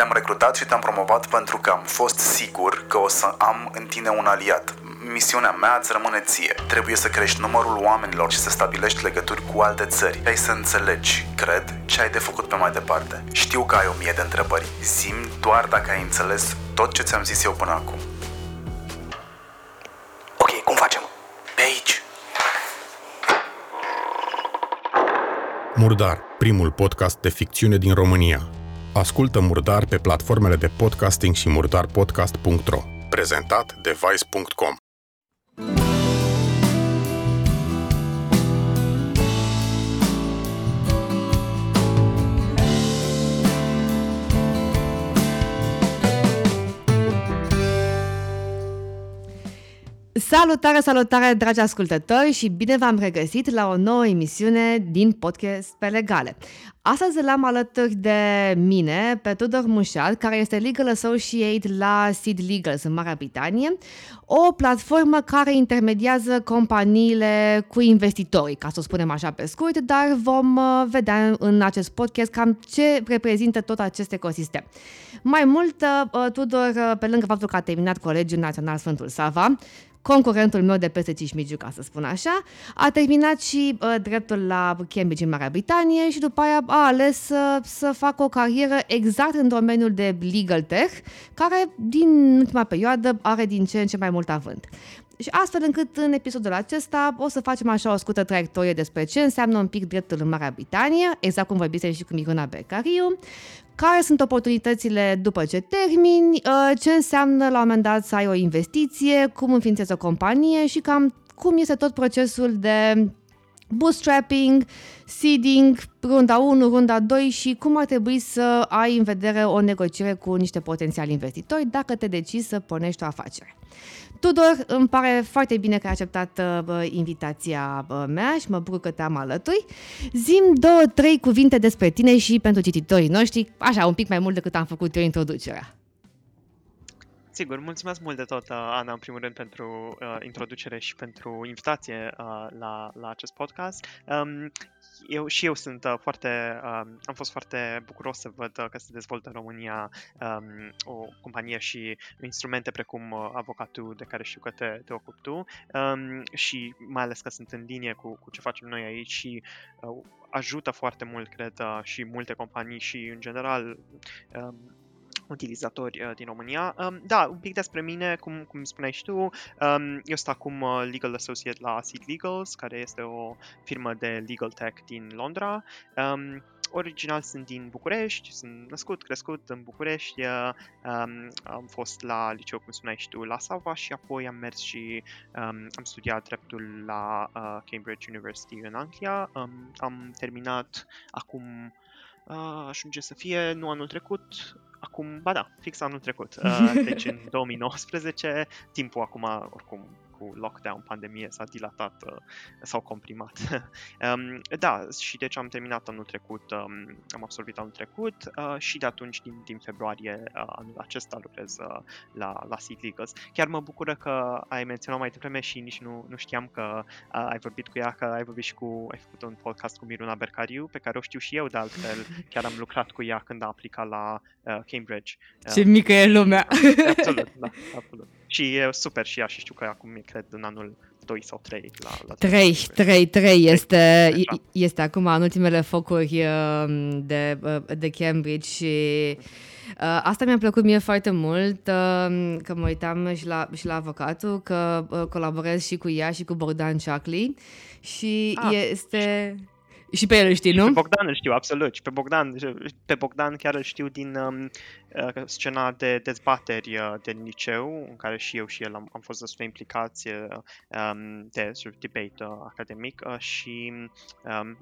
te-am recrutat și te-am promovat pentru că am fost sigur că o să am în tine un aliat. Misiunea mea îți rămâne ție. Trebuie să crești numărul oamenilor și să stabilești legături cu alte țări. Hai să înțelegi, cred, ce ai de făcut pe mai departe. Știu că ai 1000 de întrebări. Zi-mi doar dacă ai înțeles tot ce ți-am zis eu până acum. Ok, cum facem? Pe aici! Murdar, primul podcast de ficțiune din România. Ascultă Murdar pe platformele de podcasting și murdarpodcast.ro. Prezentat de Vice.com. Salutare, salutare, dragi ascultători și bine v-am regăsit la o nouă emisiune din podcast pe legale. Astăzi l-am alături de mine pe Tudor Mușat, care este Legal Associate la Seedlegals în Marea Britanie, o platformă care intermediază companiile cu investitorii, ca să o spunem așa pe scurt, dar vom vedea în acest podcast cam ce reprezintă tot acest ecosistem. Mai mult, Tudor, pe lângă faptul că a terminat Colegiul Național Sfântul Sava, concurentul meu de peste Cismigiu, ca să spun așa, a terminat și dreptul la Cambridge în Marea Britanie și după aia a ales să facă o carieră exact în domeniul de legal tech, care din ultima perioadă are din ce în ce mai mult avânt. Și astfel încât în episodul acesta o să facem așa o scurtă traiectorie despre ce înseamnă un pic dreptul în Marea Britanie, exact cum vorbise și cu Miruna Bercariu, care sunt oportunitățile după ce termini, ce înseamnă la un moment dat să ai o investiție, cum înființezi o companie și cam cum este tot procesul de bootstrapping, seeding, runda 1, runda 2 și cum ar trebui să ai în vedere o negociere cu niște potențiali investitori dacă te decizi să pornești o afacere. Tudor, îmi pare foarte bine că ai acceptat invitația mea și mă bucur că te-am alături. Zi-mi 2-3 cuvinte despre tine și pentru cititorii noștri, așa, un pic mai mult decât am făcut eu introducerea. Sigur, mulțumesc mult de tot, Ana, în primul rând, pentru introducere și pentru invitație la acest podcast. Eu sunt am fost foarte bucuros să văd că se dezvoltă în România o companie și instrumente precum avocatul, de care știu că te ocupi tu, și mai ales că sunt în linie cu ce facem noi aici și ajută foarte mult, cred, și multe companii și, în general, utilizatori din România. Da, un pic despre mine, cum spuneai și tu. Eu sunt acum Legal Associate la Seedlegals, care este o firmă de legal tech din Londra. Original sunt din București, sunt născut, crescut în București. Am fost la liceu, cum spuneai și tu, la Sava și apoi am mers și am studiat dreptul la Cambridge University în Anglia. Am terminat acum, ajunge să fie, nu anul trecut, fix anul trecut, deci în 2019, timpul acum, oricum, cu lockdown, pandemie, s-a dilatat, s-au comprimat. Da, și deci am terminat anul trecut, am absolvit anul trecut și de atunci, din februarie anul acesta, lucrez la Seedlegals. Chiar mă bucură că ai menționat mai devreme și nici nu știam că ai vorbit cu ea, că ai făcut un podcast cu Miruna Bercariu, pe care o știu și eu, de altfel, chiar am lucrat cu ea când a aplicat la Cambridge. Ce mică e lumea! Absolut, da, absolut. Și e super și ea și știu că acum e, cred, în anul 2 sau 3. 3 este acum în ultimele focuri de Cambridge și asta mi-a plăcut mie foarte mult, că mă uitam și la avocatul, că colaborez și cu ea și cu Bogdan Chakley și este... Și pe el îl știi, nu? Pe Bogdan îl știu, absolut. Și pe Bogdan chiar îl știu din scena de dezbateri de liceu, în care și eu și el am fost destul de implicați de debate academic și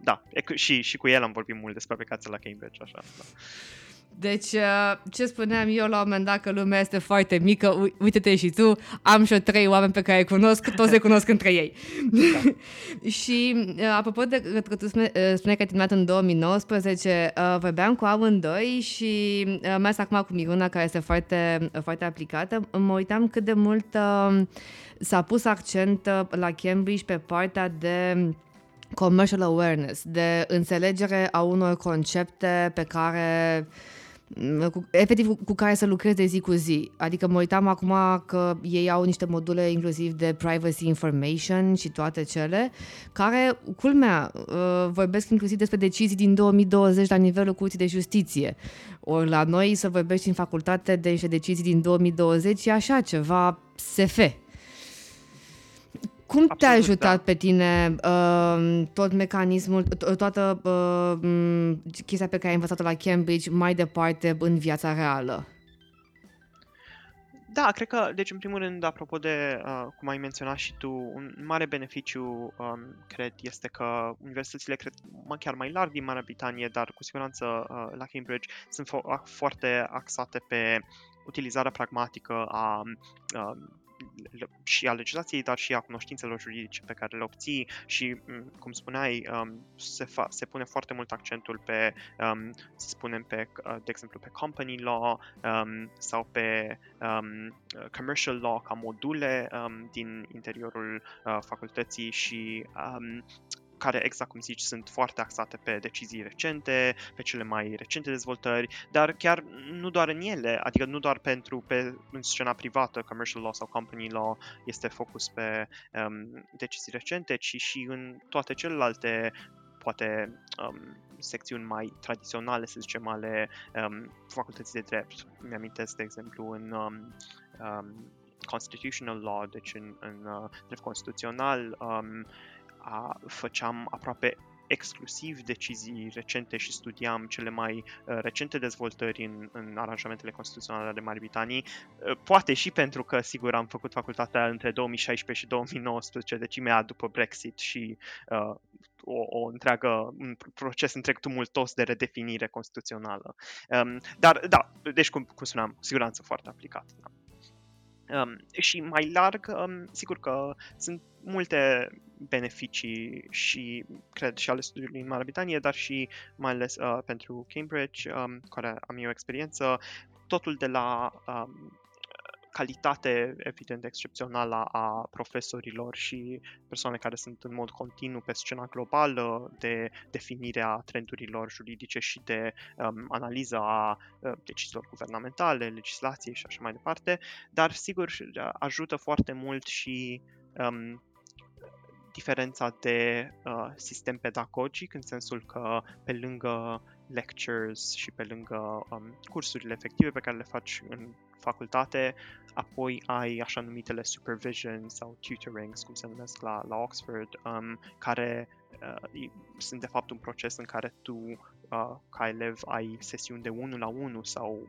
da, și cu el am vorbit mult despre aplicația la Cambridge, așa, da. Deci, ce spuneam eu la un moment dat, că lumea este foarte mică, uite-te și tu, am și 3 oameni pe care îi cunosc, toți se cunosc între ei. Da. Și, apropo de că tu spuneai că ai terminat în 2019, vorbeam cu amândoi și mai ales acum cu Miruna, care este foarte, foarte aplicată, mă uitam cât de mult s-a pus accent la Cambridge pe partea de commercial awareness, de înțelegere a unor concepte pe care efectiv cu care să lucrez de zi cu zi. Adică mă uitam acum că ei au niște module inclusiv de privacy information și toate cele, care, culmea, vorbesc inclusiv despre decizii din 2020 la nivelul Curții de Justiție. Ori la noi să vorbești în facultate de niște decizii din 2020 și așa ceva SF. Cum absolut, te-a ajutat pe tine tot mecanismul, toată chestia pe care ai învățat-o la Cambridge mai departe în viața reală? Da, cred că, deci în primul rând, apropo de cum ai menționat și tu, un mare beneficiu, cred, este că universitățile, cred, chiar mai larg din Marea Britanie, dar cu siguranță la Cambridge, sunt foarte axate pe utilizarea pragmatică a și a legislației, dar și a cunoștințelor juridice pe care le obții și, cum spuneai, se pune foarte mult accentul pe, să spunem, pe, de exemplu, pe company law sau pe commercial law ca module din interiorul facultății și care, exact cum zici, sunt foarte axate pe decizii recente, pe cele mai recente dezvoltări, dar chiar nu doar în ele, adică nu doar în scena privată, commercial law sau company law este focus pe decizii recente, ci și în toate celelalte, poate, secțiuni mai tradiționale, să zicem, ale facultății de drept. Mi-amintesc, de exemplu, în constitutional law, deci în drept constituțional, făceam aproape exclusiv decizii recente și studiam cele mai recente dezvoltări în aranjamentele constituționale ale Marii Britanii. Poate și pentru că, sigur, am făcut facultatea între 2016 și 2019, deci imediat după Brexit și un proces întreg tumultos de redefinire constituțională. Dar, da, deci cum spuneam, siguranță foarte aplicată. Da. Și mai larg, sigur că sunt multe beneficii și, cred, și ale studiului în Marea Britanie, dar și mai ales pentru Cambridge, care am eu experiență, totul de la calitate, evident, excepțională a profesorilor și persoane care sunt în mod continuu pe scena globală de definirea trendurilor juridice și de analiza a deciziilor guvernamentale, legislației și așa mai departe, dar, sigur, ajută foarte mult și diferența de sistem pedagogic, în sensul că pe lângă lectures și pe lângă cursurile efective pe care le faci în facultate, apoi ai așa numitele supervision sau tutorings, cum se numesc la Oxford, care sunt de fapt un proces în care tu, ca elev, ai sesiuni de 1-1 sau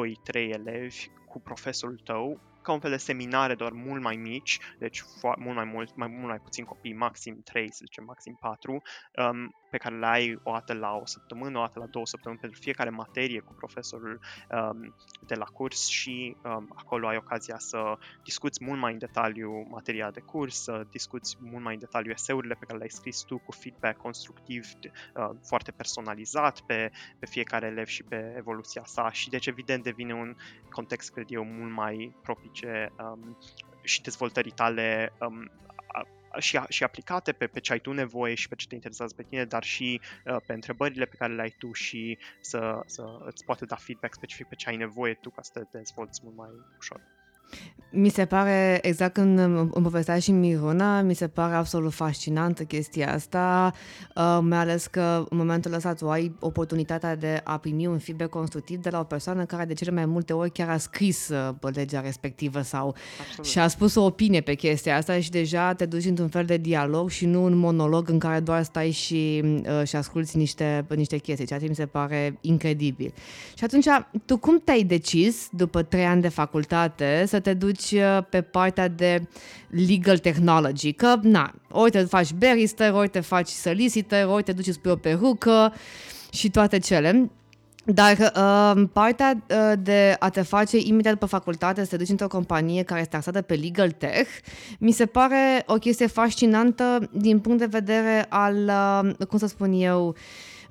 1-2-3 elevi cu profesorul tău, ca un fel de seminare, doar mult mai mici, deci mult mai puțin copii, maxim 3, să zicem, maxim 4, pe care le ai o dată la o săptămână, o dată la 2 săptămâni pentru fiecare materie cu profesorul de la curs și acolo ai ocazia să discuți mult mai în detaliu materia de curs, să discuți mult mai în detaliu eseurile pe care le-ai scris tu, cu feedback constructiv, foarte personalizat pe fiecare elev și pe evoluția sa și, deci, evident, devine un context, cred eu, mult mai propice și dezvoltării tale și aplicate pe ce ai tu nevoie și pe ce te interesează pe tine, dar și pe întrebările pe care le ai tu și să îți poate da feedback specific pe ce ai nevoie tu ca să te dezvolți mult mai ușor. Mi se pare, exact când îmi povestea și Miruna, mi se pare absolut fascinantă chestia asta, mai ales că în momentul ăsta tu ai oportunitatea de a primi un feedback constructiv de la o persoană care de cele mai multe ori chiar a scris legea respectivă sau absolut. Și a spus o opinie pe chestia asta și deja te duci într-un fel de dialog și nu un monolog în care doar stai și asculți niște chestii, ceea ce mi se pare incredibil. Și atunci, tu cum te-ai decis după 3 ani de facultate să te duci pe partea de legal technology, că na, ori te faci barrister, ori te faci solicitor, ori te duci spre o perucă și toate cele, dar partea de a te face imediat după facultate, să te duci într-o companie care este axată pe legal tech, mi se pare o chestie fascinantă din punct de vedere al, cum să spun eu,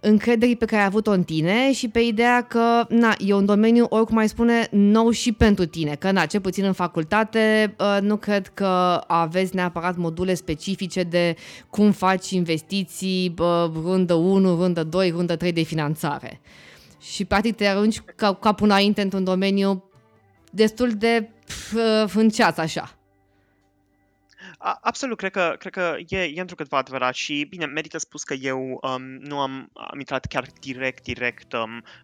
încrederii pe care ai avut-o în tine și pe ideea că, na, e un domeniu, oricum ai spune, nou și pentru tine, că, na, cel puțin în facultate, nu cred că aveți neapărat module specifice de cum faci investiții, rundă 1, rundă 2, rundă 3 de finanțare. și practic te arunci capul înainte într-un domeniu destul de înceaț așa. Absolut, cred că e întrucâtva adevărat și, bine, merită spus că eu nu am intrat chiar direct.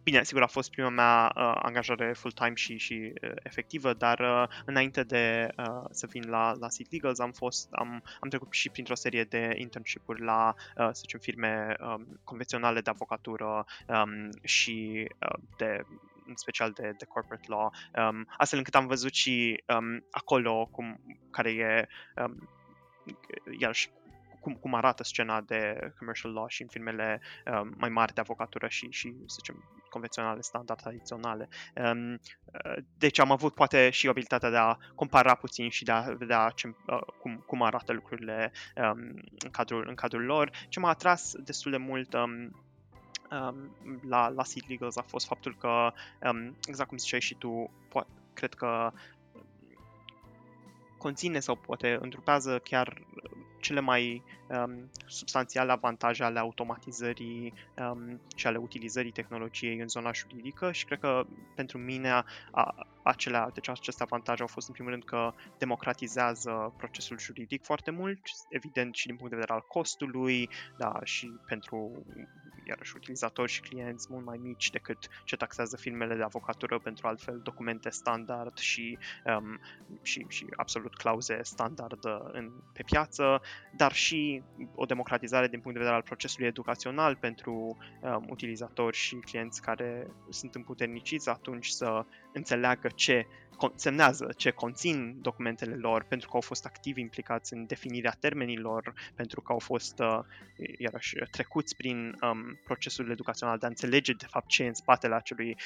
Bine, sigur, a fost prima mea angajare full-time și efectivă, dar înainte de să vin la Seedlegals am trecut și printr-o serie de internship-uri la, să zicem, firme convenționale de avocatură și de... în special de corporate law, astfel încât am văzut și acolo care e, iarăși, cum arată scena de commercial law și în firmele mai mari de avocatură și să zicem, convenționale, standard, tradiționale. Deci am avut poate și abilitatea de a compara puțin și de a vedea cum arată lucrurile în cadrul lor. Ce m-a atras destul de mult la Seedlegals a fost faptul că, exact cum ziceai și tu, cred că conține sau poate întrupează chiar cele mai substanțiale avantaje ale automatizării și ale utilizării tehnologiei în zona juridică și cred că pentru mine deci aceste avantaje au fost în primul rând că democratizează procesul juridic foarte mult, evident și din punct de vedere al costului, dar și pentru, iarăși, utilizatori și clienți mult mai mici decât ce taxează firmele de avocatură pentru altfel documente standard și absolut clauze standard pe piață, dar și o democratizare din punct de vedere al procesului educațional pentru utilizatori și clienți care sunt împuterniciți atunci să înțeleagă ce semnează, ce conțin documentele lor, pentru că au fost activi implicați în definirea termenilor, pentru că au fost, iarăși, trecuți prin procesul educațional de a înțelege de fapt ce e în spatele acelui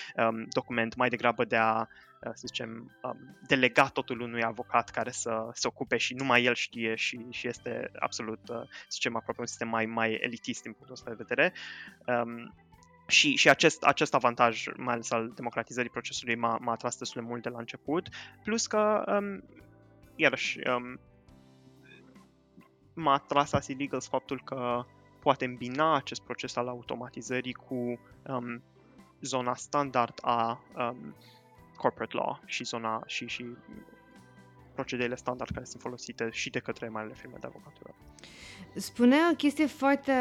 document, mai degrabă de a, să zicem, delega totul unui avocat care să se ocupe și numai el știe și este absolut, să zicem, aproape un sistem mai elitist din punctul ăsta de vedere. Și acest avantaj, mai ales al democratizării procesului, m-a atras destul de mult de la început, plus că, iarăși, m-a atras la Seedlegals faptul că poate îmbina acest proces al automatizării cu zona standard a corporate law și zona și procedeile standard care sunt folosite și de către marile firme de avocatură. Spunea o chestie foarte,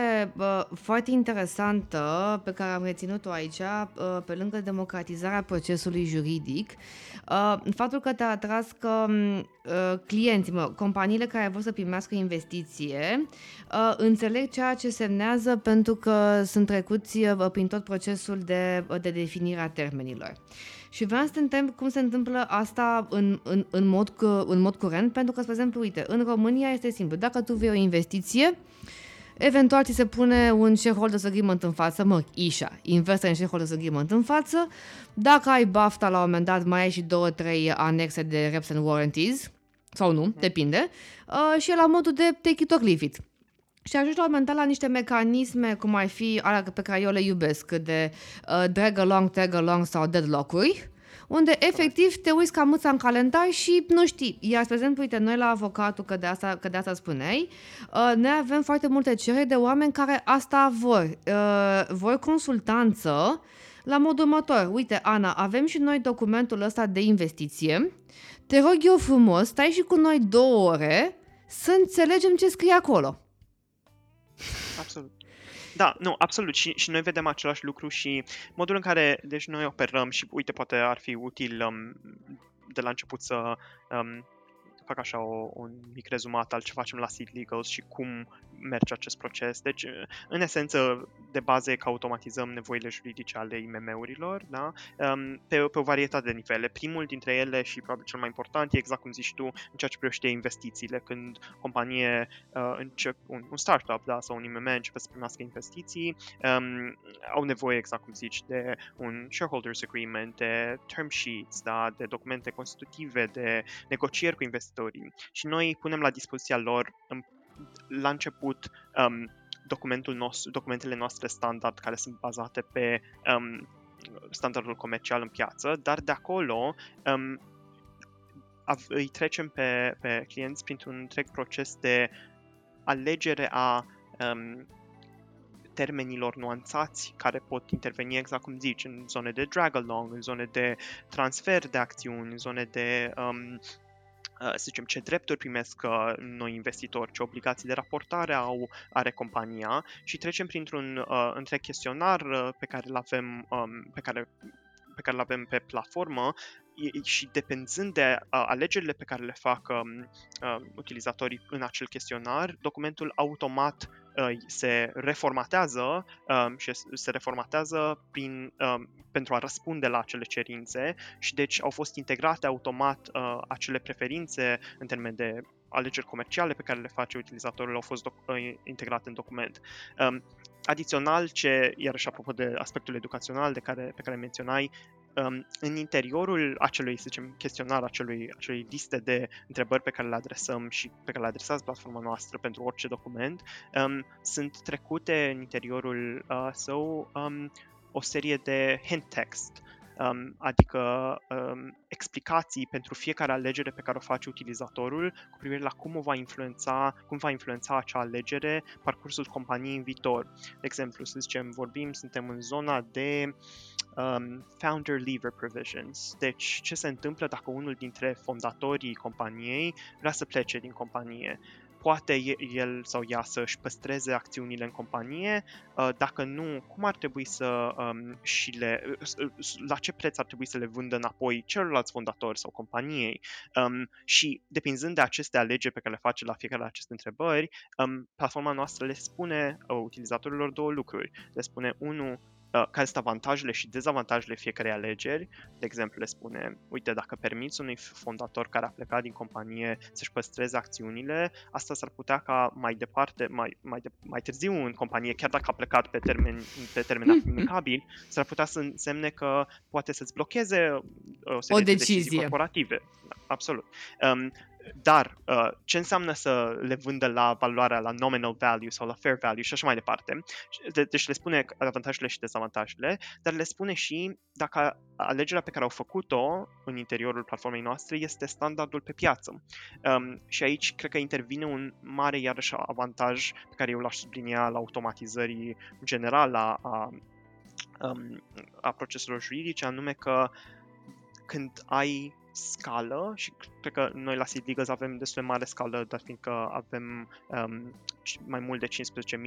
foarte interesantă pe care am reținut-o aici, pe lângă democratizarea procesului juridic, faptul că te-a atras că clienții, companiile care vor să primească investiție, înțeleg ceea ce semnează pentru că sunt trecuți prin tot procesul de definire a termenilor. Și vreau să te întreb cum se întâmplă asta în mod curent, pentru că, spre exemplu, uite, în România este simplu. Dacă tu vei o investiție, eventual ți se pune un shareholders agreement în față, ISHA, investor in shareholders agreement în față. Dacă ai BAFTA, la un moment dat mai ai și 2-3 anexe de reps and warranties, sau nu, depinde, și e la modul de take it or leave it. Și ajungi la un moment dat la niște mecanisme, cum ar fi alea pe care eu le iubesc, de drag-along, tag-along sau deadlock-uri, unde efectiv te uiți ca mâța în calendar și nu știi. Iar, spre exemplu, uite, noi la avocatul, că de asta spuneai, noi avem foarte multe cereri de oameni care asta vor. Vor consultanță la modul următor. Uite, Ana, avem și noi documentul ăsta de investiție. Te rog eu frumos, stai și cu noi 2 ore să înțelegem ce scrie acolo. Absolut. Da, nu, absolut. Și noi vedem același lucru și modul în care, deci, noi operăm și, uite, poate ar fi util de la început să fac așa un mic rezumat al ce facem la Seedlegals și cum merge acest proces. Deci, în esență, de bază e că automatizăm nevoile juridice ale IMM-urilor, da? Pe o varietate de nivele. Primul dintre ele și probabil cel mai important e, exact cum zici tu, în ceea ce privește investițiile. Când companie un startup, da, sau un IMM începe să primească investiții, au nevoie, exact cum zici, de un shareholders agreement, de term sheets, da? De documente constitutive, de negocieri cu investitorii. Și noi punem la dispoziția lor la început documentele noastre standard, care sunt bazate pe standardul comercial în piață, dar de acolo îi trecem pe clienți printr-un întreg proces de alegere a termenilor nuanțați care pot interveni, exact cum zici, în zone de drag-along, în zone de transfer de acțiuni, în zone de... să zicem, ce drepturi primesc noi investitori, ce obligații de raportare are compania, și trecem printr-un întreg chestionar pe care îl avem pe care îl avem pe platformă, și depinzând de alegerile pe care le fac utilizatorii în acel chestionar, documentul automat se reformatează și se reformatează pentru a răspunde la acele cerințe, și deci au fost integrate automat acele preferințe în termen de alegeri comerciale pe care le face utilizatorul, au fost integrate în document. Adițional, iarăși apropo de aspectul educațional pe care menționai, în interiorul acelui, să zicem, chestionar, acelui liste de întrebări pe care le adresăm și pe care le adresează platforma noastră pentru orice document, sunt trecute în interiorul său o serie de hint text, adică explicații pentru fiecare alegere pe care o face utilizatorul cu privire la cum va influența acea alegere parcursul companiei în viitor. De exemplu, să zicem, suntem în zona de founder leaver provisions. Deci, ce se întâmplă dacă unul dintre fondatorii companiei vrea să plece din companie? Poate el sau ea să-și păstreze acțiunile în companie, dacă nu, cum ar trebui la ce preț ar trebui să le vândă înapoi celorlalți fondatori sau companiei? Și depinzând de aceste alegeri pe care le face la fiecare aceste întrebări, platforma noastră le spune utilizatorilor două lucruri. Le spune, unul, care sunt avantajele și dezavantajele fiecarei alegeri. De exemplu, le spune, uite, dacă permiți unui fondator care a plecat din companie să-și păstreze acțiunile, asta s-ar putea ca mai târziu în companie, chiar dacă a plecat pe termen aplicabil, s-ar putea să însemne că poate să-ți blocheze o serie de decizii corporative. Absolut. Dar ce înseamnă să le vândă la nominal value sau la fair value și așa mai departe. Deci le spune avantajele și dezavantajele, dar le spune și dacă alegerea pe care au făcut-o în interiorul platformei noastre este standardul pe piață. Și aici cred că intervine un mare, iarăși, avantaj pe care eu l-aș sublinia la automatizării general a proceselor juridice, anume că când ai scală, și cred că noi la Seedlegals avem destul de mare scală, dar fiindcă avem mai mult de 15.000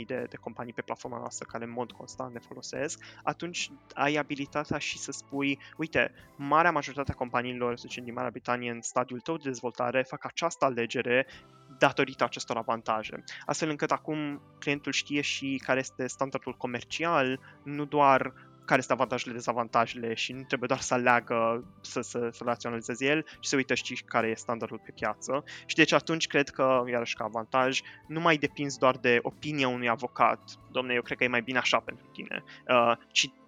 de companii pe platforma noastră care în mod constant ne folosesc, atunci ai abilitatea și să spui, uite, marea majoritatea companiilor, să zicem, din Marea Britanie în stadiul tău de dezvoltare fac această alegere datorită acestor avantaje. Astfel încât acum clientul știe și care este standardul comercial, nu doar care sunt avantajele, dezavantajele, și nu trebuie doar să aleagă, să raționalizeze el, și să uită, știi, care e standardul pe piață. Și deci atunci cred că, iarăși ca avantaj, nu mai depinzi doar de opinia unui avocat, domne, eu cred că e mai bine așa pentru tine,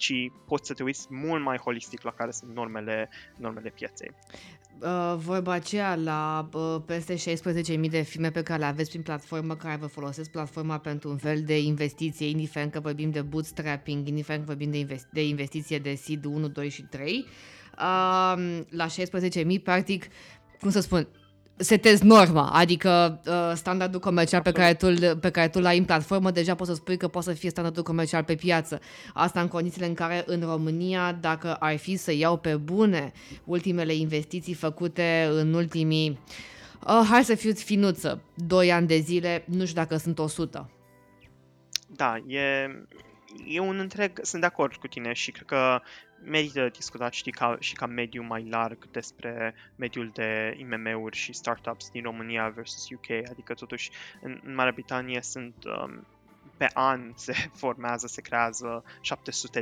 ci poți să te uiți mult mai holistic la care sunt normele pieței. Vorba aceea, la peste 16.000 de firme pe care le aveți prin platformă, care vă folosesc platforma pentru un fel de investiție, indiferent că vorbim de bootstrapping, indiferent că vorbim de investiție de seed 1, 2 și 3, la 16.000, practic, cum să spun, setezi norma, adică standardul comercial pe care tu l-ai în platformă, deja poți să spui că poate să fie standardul comercial pe piață. Asta în condițiile în care în România, dacă ar fi să iau pe bune ultimele investiții făcute în ultimii, hai să fiu finuță, 2 ani de zile, nu știu dacă sunt 100. Da, e un întreg, sunt de acord cu tine și cred că merită discutat, știi, și ca mediu mai larg despre mediul de IMM-uri și startups din România versus UK, adică totuși în Marea Britanie sunt... pe an se creează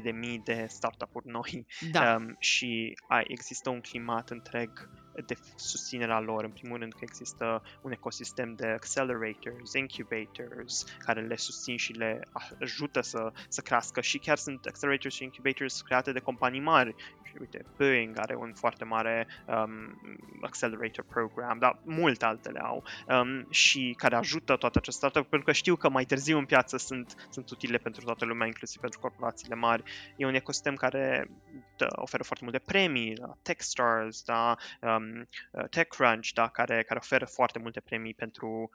700.000 de startup-uri noi, da. Și există un climat întreg de susținerea lor. În primul rând că există un ecosistem de accelerators, incubators, care le susțin și le ajută să crească, și chiar sunt accelerators și incubators create de companii mari. Și uite, Boeing are un foarte mare accelerator program, dar multe altele au, și care ajută toate aceste startup-uri, pentru că știu că mai târziu în piață sunt utile pentru toată lumea, inclusiv pentru corporațiile mari. E un ecosistem care oferă foarte multe premii, da? Techstars, da? TechCrunch, da? care oferă foarte multe premii pentru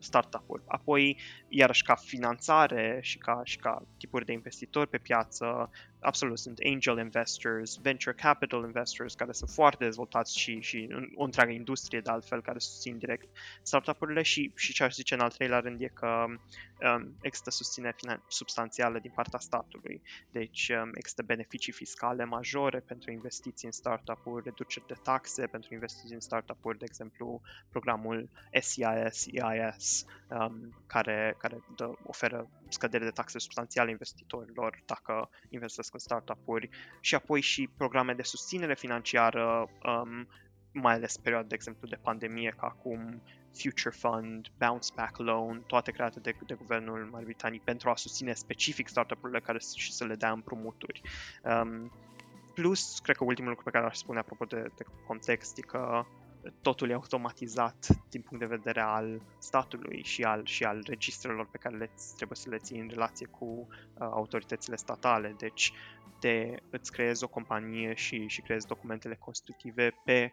startup-uri. Apoi, iarăși ca finanțare și ca tipuri de investitori pe piață, absolut, sunt angel investors, venture capital investors, care sunt foarte dezvoltați și în o întreagă industrie, de altfel, care susțin direct startup-urile și ce aș zice în al treilea rând e că există susținere substanțială din partea statului. Deci există beneficii fiscale majore pentru investiții în startup-uri, reduceri de taxe pentru investiții în startup-uri, de exemplu programul SEIS, care oferă scădere de taxe substanțiale investitorilor dacă investesc în startup-uri, și apoi și programe de susținere financiară, mai ales perioada, de exemplu, de pandemie, ca acum Future Fund, Bounce Back Loan, toate create de guvernul Marii Britanii pentru a susține specific startup-urile și să le dea împrumuturi. Plus, cred că ultimul lucru pe care aș spune apropo de context e că totul e automatizat din punct de vedere al statului și al registrelor pe care trebuie să le ții în relație cu autoritățile statale. Deci îți creezi o companie și creezi documentele constitutive pe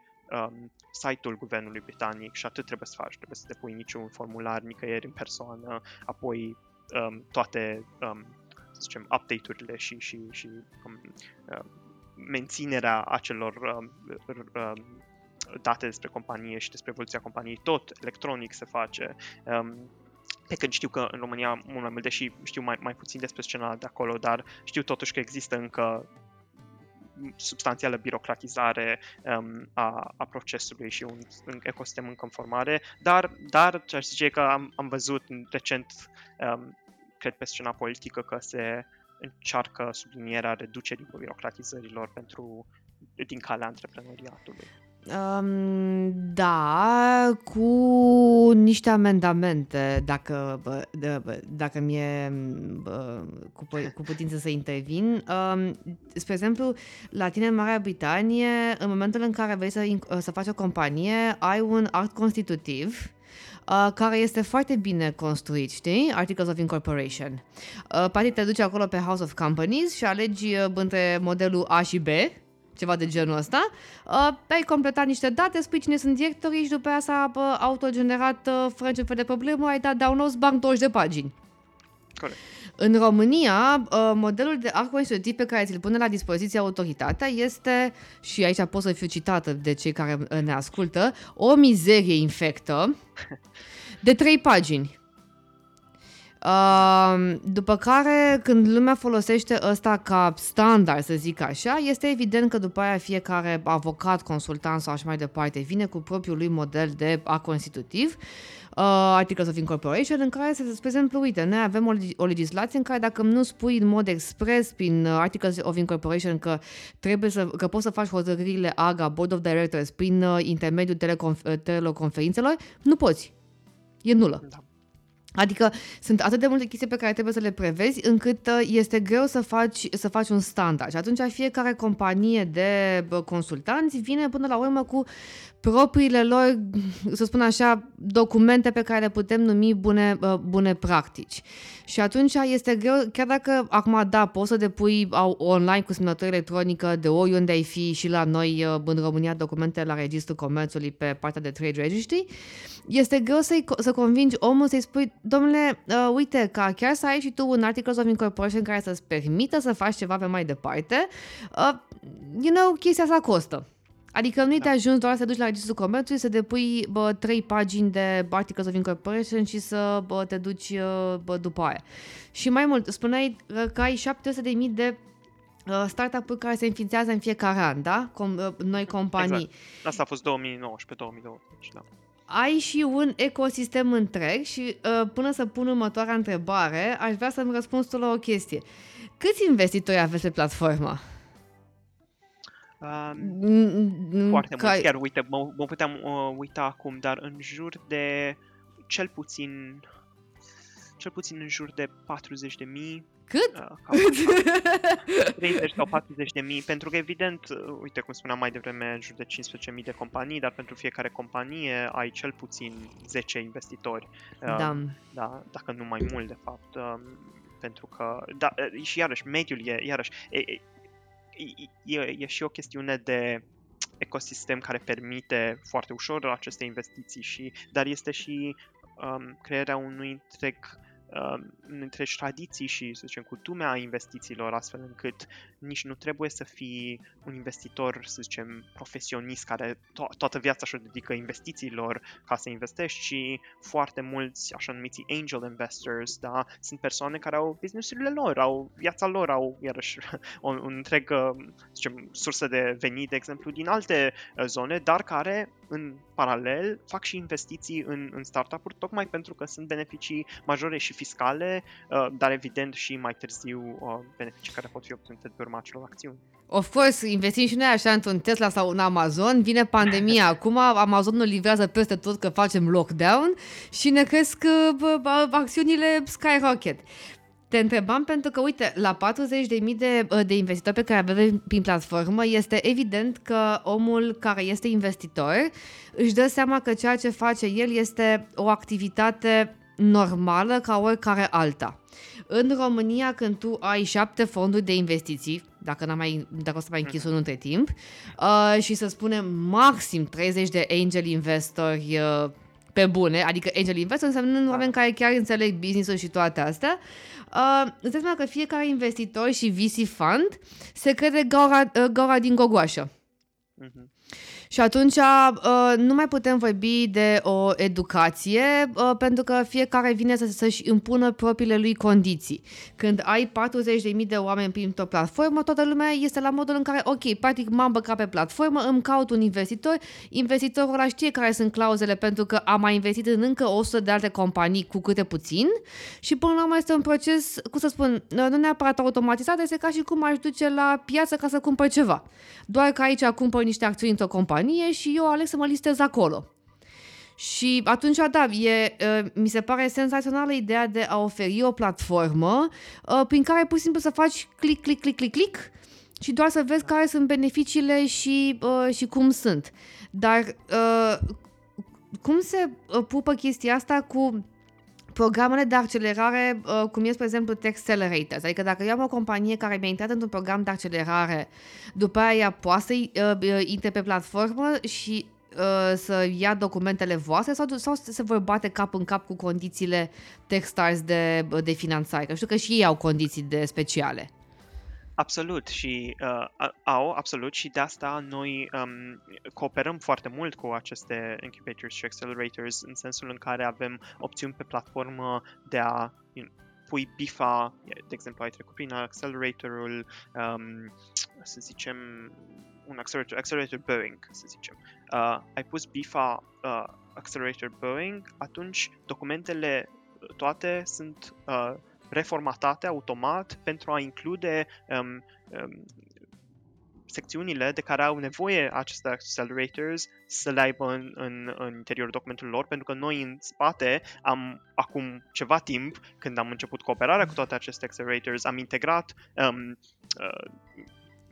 site-ul Guvernului Britanic și atât trebuie să faci. Trebuie să depui niciun formular nicăieri în persoană, apoi toate, să zicem, update-urile și menținerea acelor date despre companie și despre evoluția companiei, tot electronic se face. Pe când știu că în România mult mai mult, deși știu mai puțin despre scena de acolo, dar știu totuși că există încă substanțială birocratizare a procesului și un ecosistem încă în formare, dar ce aș zice că am văzut recent, cred pe scena politică, că se încearcă sublinierea reducerii birocratizărilor din calea antreprenoriatului. Da, cu niște amendamente, dacă mi-e cu putință să intervin. Spre exemplu, la tine în Marea Britanie, în momentul în care vrei să faci o companie, ai un act constitutiv care este foarte bine construit, știi? Articles of Incorporation. Practic te duci acolo pe House of Companies și alegi între modelul A și B, ceva de genul ăsta, ai completat niște date, spui cine sunt directorii și după aia s-a autogenerat fără niciun fel de problemă, ai dat download, bang, 20 de pagini. Corect. În România, modelul de act constitutiv pe care ți-l pune la dispoziție autoritatea este, și aici pot să fiu citată de cei care ne ascultă, o mizerie infectă de 3 pagini. După care, când lumea folosește ăsta ca standard, să zic așa, este evident că după aia fiecare avocat, consultant sau așa mai departe vine cu propriul lui model de act constitutiv, Articles of Incorporation, în care, spre exemplu, uite, noi avem o legislație în care dacă nu spui în mod expres prin Articles of Incorporation că că poți să faci hotărârile AGA, Board of Directors, prin intermediul teleconferințelor, nu poți. E nulă. Da. Adică sunt atât de multe chestii pe care trebuie să le prevezi, încât este greu să faci un standard. Și atunci fiecare companie de consultanți vine până la urmă cu propriile lor, să spun așa, documente pe care le putem numi bune practici. Și atunci este greu, chiar dacă acum, da, poți să depui online cu semnătură electronică de oriunde ai fi, și la noi în România documentele la Registrul Comerțului pe partea de Trade Registry, este greu să convingi omul să-i spui: domnule, uite, ca chiar să ai și tu un Articles of Incorporation care să-ți permită să faci ceva pe mai departe, chestia asta costă. Adică nu-i de ajuns doar să te duci la Registrul Comerțului, să depui 3 pagini de Articles of Incorporation și să te duci după aia. Și mai mult, spuneai că ai 700.000 de startup-uri care se înființează în fiecare an, da? Noi companii. Exact. Asta a fost 2019-2020, da. Ai și un ecosistem întreg și până să pun următoarea întrebare, aș vrea să-mi răspunzi tu la o chestie. Câți investitori aveți pe platforma? Foarte mulți, chiar uite, mă puteam uita acum, dar în jur de cel puțin în jur de 40.000. Cât? 30 sau 40.000, pentru că evident, uite, cum spuneam mai devreme, în jur de 15.000 de companii, dar pentru fiecare companie ai cel puțin 10 investitori. Da, dacă nu mai mult, de fapt, pentru că, da, și iarăși, mediul e, iarăși, e și o chestiune de ecosistem care permite foarte ușor aceste investiții, dar este și crearea unui întregi tradiții și, să zicem, cultura a investițiilor, astfel încât nici nu trebuie să fii un investitor, să zicem, profesionist care toată viața și-o dedică investițiilor ca să investești, și foarte mulți așa numiți angel investors, da, sunt persoane care au business-urile lor, au viața lor, au iarăși o întregă, să zicem, sursă de venit, de exemplu, din alte zone, dar care în paralel fac și investiții în startup-uri, tocmai pentru că sunt beneficii majore și fiscale, dar evident și mai târziu beneficii care pot fi obținute de pe urma acelor acțiuni. Of course, investim și noi așa într-un Tesla sau un Amazon, vine pandemia acum, Amazonul livrează peste tot că facem lockdown și ne cresc acțiunile skyrocket. Te întrebam pentru că, uite, la 40.000 de investitori pe care avem prin platformă, este evident că omul care este investitor își dă seama că ceea ce face el este o activitate normală ca oricare alta. În România, când tu ai 7 fonduri de investiții, dacă o să mai închis unul între timp, și să spunem maxim 30 de angel investori pe bune, adică angel investor înseamnă oameni care chiar înțeleg business-ul și toate astea, îți dai seama că fiecare investitor și VC fund se crede gaura din gogoașă. Uh-huh. Și atunci nu mai putem vorbi de o educație, pentru că fiecare vine să-și impună propriile lui condiții. Când ai 40.000 de oameni printr-o platformă, toată lumea este la modul în care, ok, practic m-am băgat pe platformă, îmi caut un investitor, investitorul ăla știe care sunt clauzele pentru că a mai investit în încă 100 de alte companii cu câte puțin și până la urmă este un proces, cum să spun, nu neapărat automatizat, este ca și cum aș duce la piață ca să cumpăr ceva. Doar că aici cumpăr niște acțiuni într-o companie și eu aleg să mă listez acolo. Și atunci, da, mi se pare senzațională ideea de a oferi o platformă prin care pur și simplu să faci click, click, click, click, click și doar să vezi care sunt beneficiile și cum sunt. Dar cum se pupă chestia asta cu programele de accelerare, cum este, spre exemplu, Techstars? Adică dacă eu am o companie care mi-a intrat într-un program de accelerare, după aia ea poate să intre pe platformă și să ia documentele voastre sau se vor bate cap în cap cu condițiile Techstars de finanțare? Că știu că și ei au condiții de speciale. Absolut și de asta noi cooperăm foarte mult cu aceste incubators și accelerators, în sensul în care avem opțiuni pe platformă de a pui bifa, de exemplu ai trecut prin acceleratorul, să zicem, un accelerator Boeing, să zicem. Ai pus bifa accelerator Boeing, atunci documentele toate sunt reformatate automat pentru a include secțiunile de care au nevoie aceste accelerators să le aibă în interiorul documentului lor, pentru că noi în spate acum ceva timp, când am început cooperarea cu toate aceste accelerators, am integrat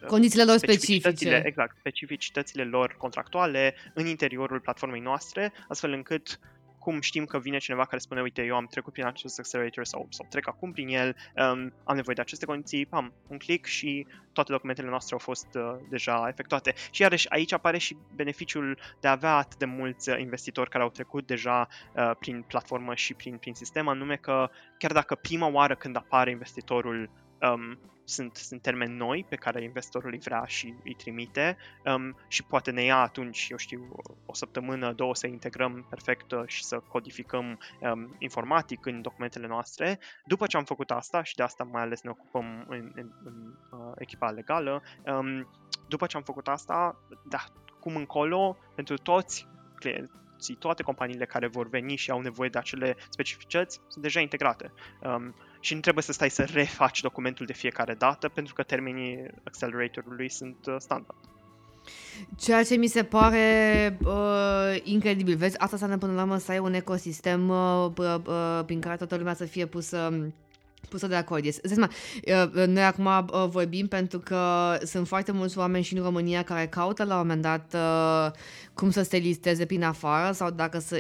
condițiile lor specifice. Exact, specificitățile lor contractuale în interiorul platformei noastre, astfel încât cum știm că vine cineva care spune, uite, eu am trecut prin acest accelerator sau trec acum prin el, am nevoie de aceste condiții, pam, un click și toate documentele noastre au fost deja efectuate. Și iarăși aici apare și beneficiul de a avea atât de mulți investitori care au trecut deja prin platformă și prin sistem, anume că chiar dacă prima oară când apare investitorul sunt termeni noi pe care investorul îi vrea și îi trimite și poate ne ia atunci, eu știu, o săptămână, două să integrăm perfect și să codificăm informatic în documentele noastre. După ce am făcut asta, și de asta mai ales ne ocupăm în echipa legală, după ce am făcut asta, da, cum încolo, pentru toți clienții, toate companiile care vor veni și au nevoie de acele specificități, sunt deja integrate. Și nu trebuie să stai să refaci documentul de fiecare dată, pentru că termenii acceleratorului sunt standard. Ceea ce mi se pare incredibil. Vezi, asta înseamnă până la urmă să ai un ecosistem prin care toată lumea să fie pusă de acord. Noi acum vorbim pentru că sunt foarte mulți oameni și în România care caută la un moment dat cum să se listeze prin afară sau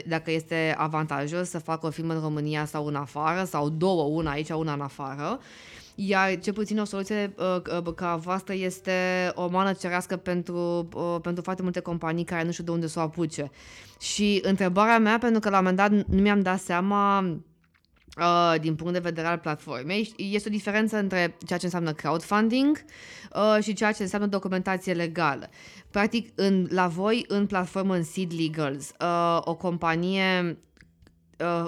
dacă este avantajos să facă o firmă în România sau în afară sau două, una aici, una în afară. Iar cel puțin o soluție ca vastă este o mană cerească pentru foarte multe companii care nu știu de unde să o apuce. Și întrebarea mea, pentru că la un moment dat nu mi-am dat seama din punct de vedere al platformei, este o diferență între ceea ce înseamnă crowdfunding și ceea ce înseamnă documentație legală. Practic, la voi, în platformă, în Seedlegals, o companie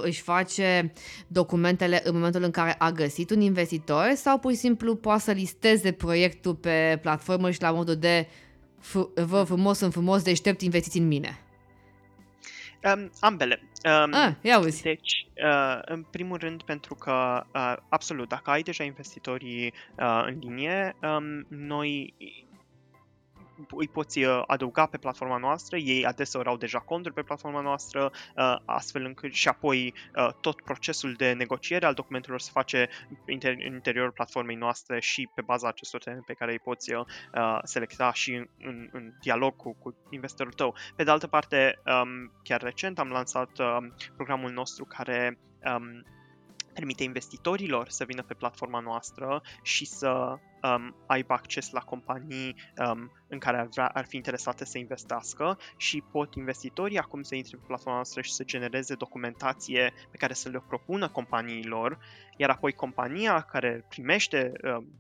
își face documentele în momentul în care a găsit un investitor sau pur și simplu poate să listeze proiectul pe platformă și la modul de vă frumos, sunt frumos, deștept, investiți în mine? Ambele. Deci, în primul rând, pentru că, absolut, dacă ai deja investitorii în linie, noi îi poți adăuga pe platforma noastră, ei adeseori au deja conturi pe platforma noastră, astfel încât și apoi tot procesul de negociere al documentelor se face în interiorul platformei noastre și pe baza acestor teme pe care îi poți selecta și în dialog cu investorul tău. Pe de altă parte, chiar recent am lansat programul nostru care permite investitorilor să vină pe platforma noastră și să aibă acces la companii în care ar fi interesate să investească și pot investitorii acum să intre pe platforma noastră și să genereze documentație pe care să le propună companiilor, iar apoi compania care primește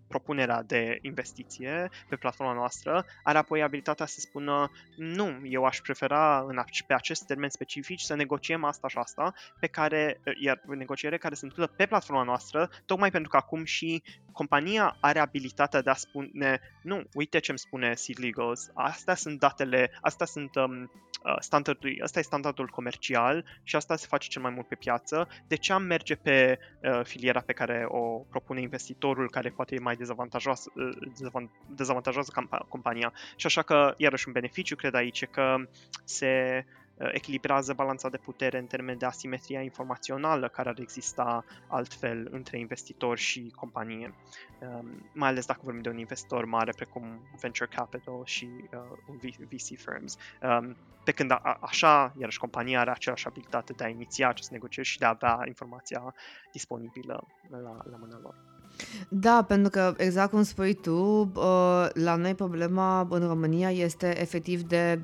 propunerea de investiție pe platforma noastră are apoi abilitatea să spună nu, eu aș prefera pe acest termen specific să negociem asta și asta, iar negociere care se întâmplă pe platforma noastră, tocmai pentru că acum și compania are abilitatea de a spune nu, uite ce îmi spune Seedlegals, astea sunt datele, astea sunt standardul, asta e standardul comercial și asta se face cel mai mult pe piață, de ce am merge pe filiera pe care o propune investitorul care poate e mai dezavantajoasă compania. Și așa că, iarăși, un beneficiu, cred aici, e că se echilibrează balanța de putere în termen de asimetria informațională care ar exista altfel între investitor și companie, mai ales dacă vorbim de un investitor mare precum venture capital și VC firms. Pe când așa, iarăși, compania are aceeași abilitate de a iniția acest negocieri și de a avea informația disponibilă la mâna lor. Da, pentru că, exact cum spui tu, la noi problema în România este efectiv de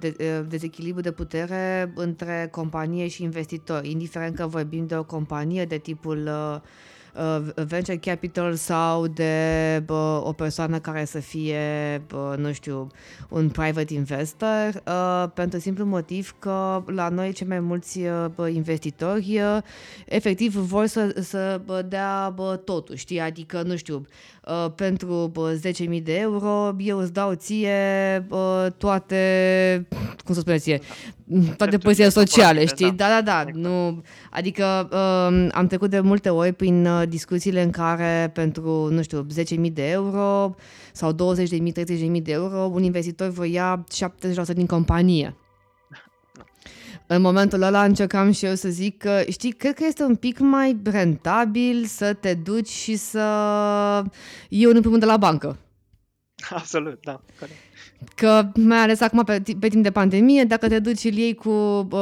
dezechilibru de putere între companie și investitori, indiferent că vorbim de o companie de tipul venture capital sau de o persoană care să fie, un private investor, pentru simplu motiv că la noi cei mai mulți investitori efectiv vor să dea totul, știi? Adică, pentru 10.000 de euro eu îți dau ție toate, cum să spune ție, toate pozițiile sociale, știi? Da, nu, adică am trecut de multe ori prin discuțiile în care pentru, 10.000 de euro sau 20.000, 30.000 de euro, un investitor voia 70% din companie. În momentul ăla încercam și eu să zic că, cred că este un pic mai rentabil să te duci și să iei un împrumut de la bancă. Absolut, da, corect. Că mai ales acum pe timp de pandemie, dacă te duci și îl iei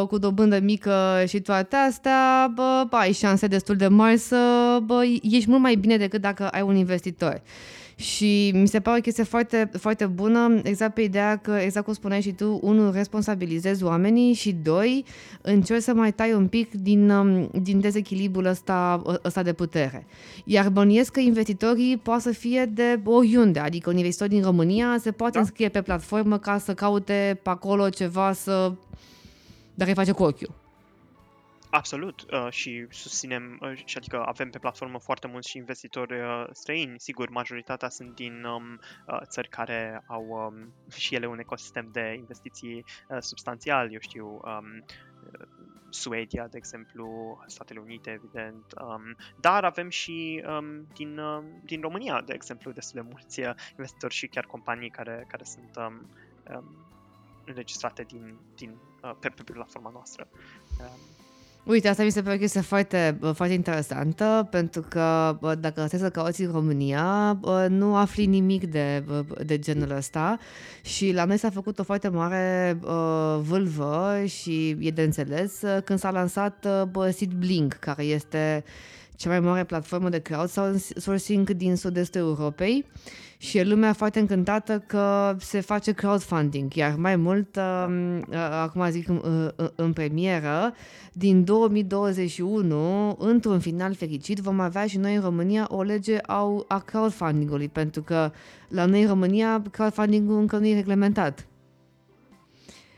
cu dobândă mică și toate astea, ai șanse destul de mari să ieși mult mai bine decât dacă ai un investitor. Și mi se pare o chestie foarte, foarte bună, exact pe ideea că, exact cum spuneai și tu, unul, responsabilizezi oamenii și doi, încerci să mai tai un pic din dezechilibrul ăsta de putere. Iar bănuiesc că investitorii poate să fie de oriunde, adică un investitor din România se poate înscrie pe platformă ca să caute pe acolo ceva dacă îi face cu ochiul. Absolut, și susținem, și adică avem pe platformă foarte mulți și investitori străini, sigur, majoritatea sunt din țări care au și ele un ecosistem de investiții substanțial, Suedia, de exemplu, Statele Unite, evident, dar avem și din România, de exemplu, destul de mulți investitori și chiar companii care sunt înregistrate pe platforma noastră. Uite, asta mi se pare o chestie foarte, foarte interesantă, pentru că dacă trebuie să cauți în România, nu afli nimic de genul ăsta și la noi s-a făcut o foarte mare vâlvă și e de înțeles când s-a lansat Seed Blink, care este cea mai mare platformă de crowdsourcing din sud-estul Europei și e lumea foarte încântată că se face crowdfunding, iar mai mult, acum zic în premieră, din 2021, într-un final fericit, vom avea și noi în România o lege a crowdfunding-ului, pentru că la noi în România crowdfunding-ul încă nu e reglementat.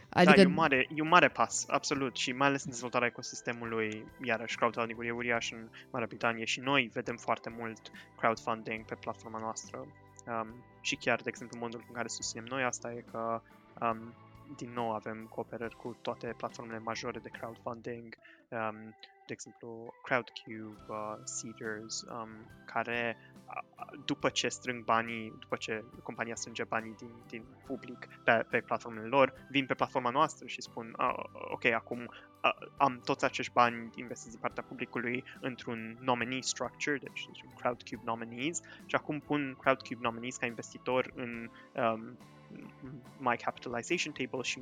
Adică... Da, e un mare pas, absolut, și mai ales în dezvoltarea ecosistemului, iarăși crowdfunding-ul e uriaș în Marea Britanie și noi vedem foarte mult crowdfunding pe platforma noastră și chiar, de exemplu, modul în care susținem noi asta e că, din nou, avem cooperări cu toate platformele majore de crowdfunding, de exemplu, Crowdcube, Seeders, care, după ce strâng banii, după ce compania strânge banii din public pe platformele lor, vin pe platforma noastră și spun, ok, acum am toți acești bani investiți din partea publicului într-un nominee structure, deci un Crowdcube nominees, și acum pun Crowdcube nominees ca investitor în... my capitalization table și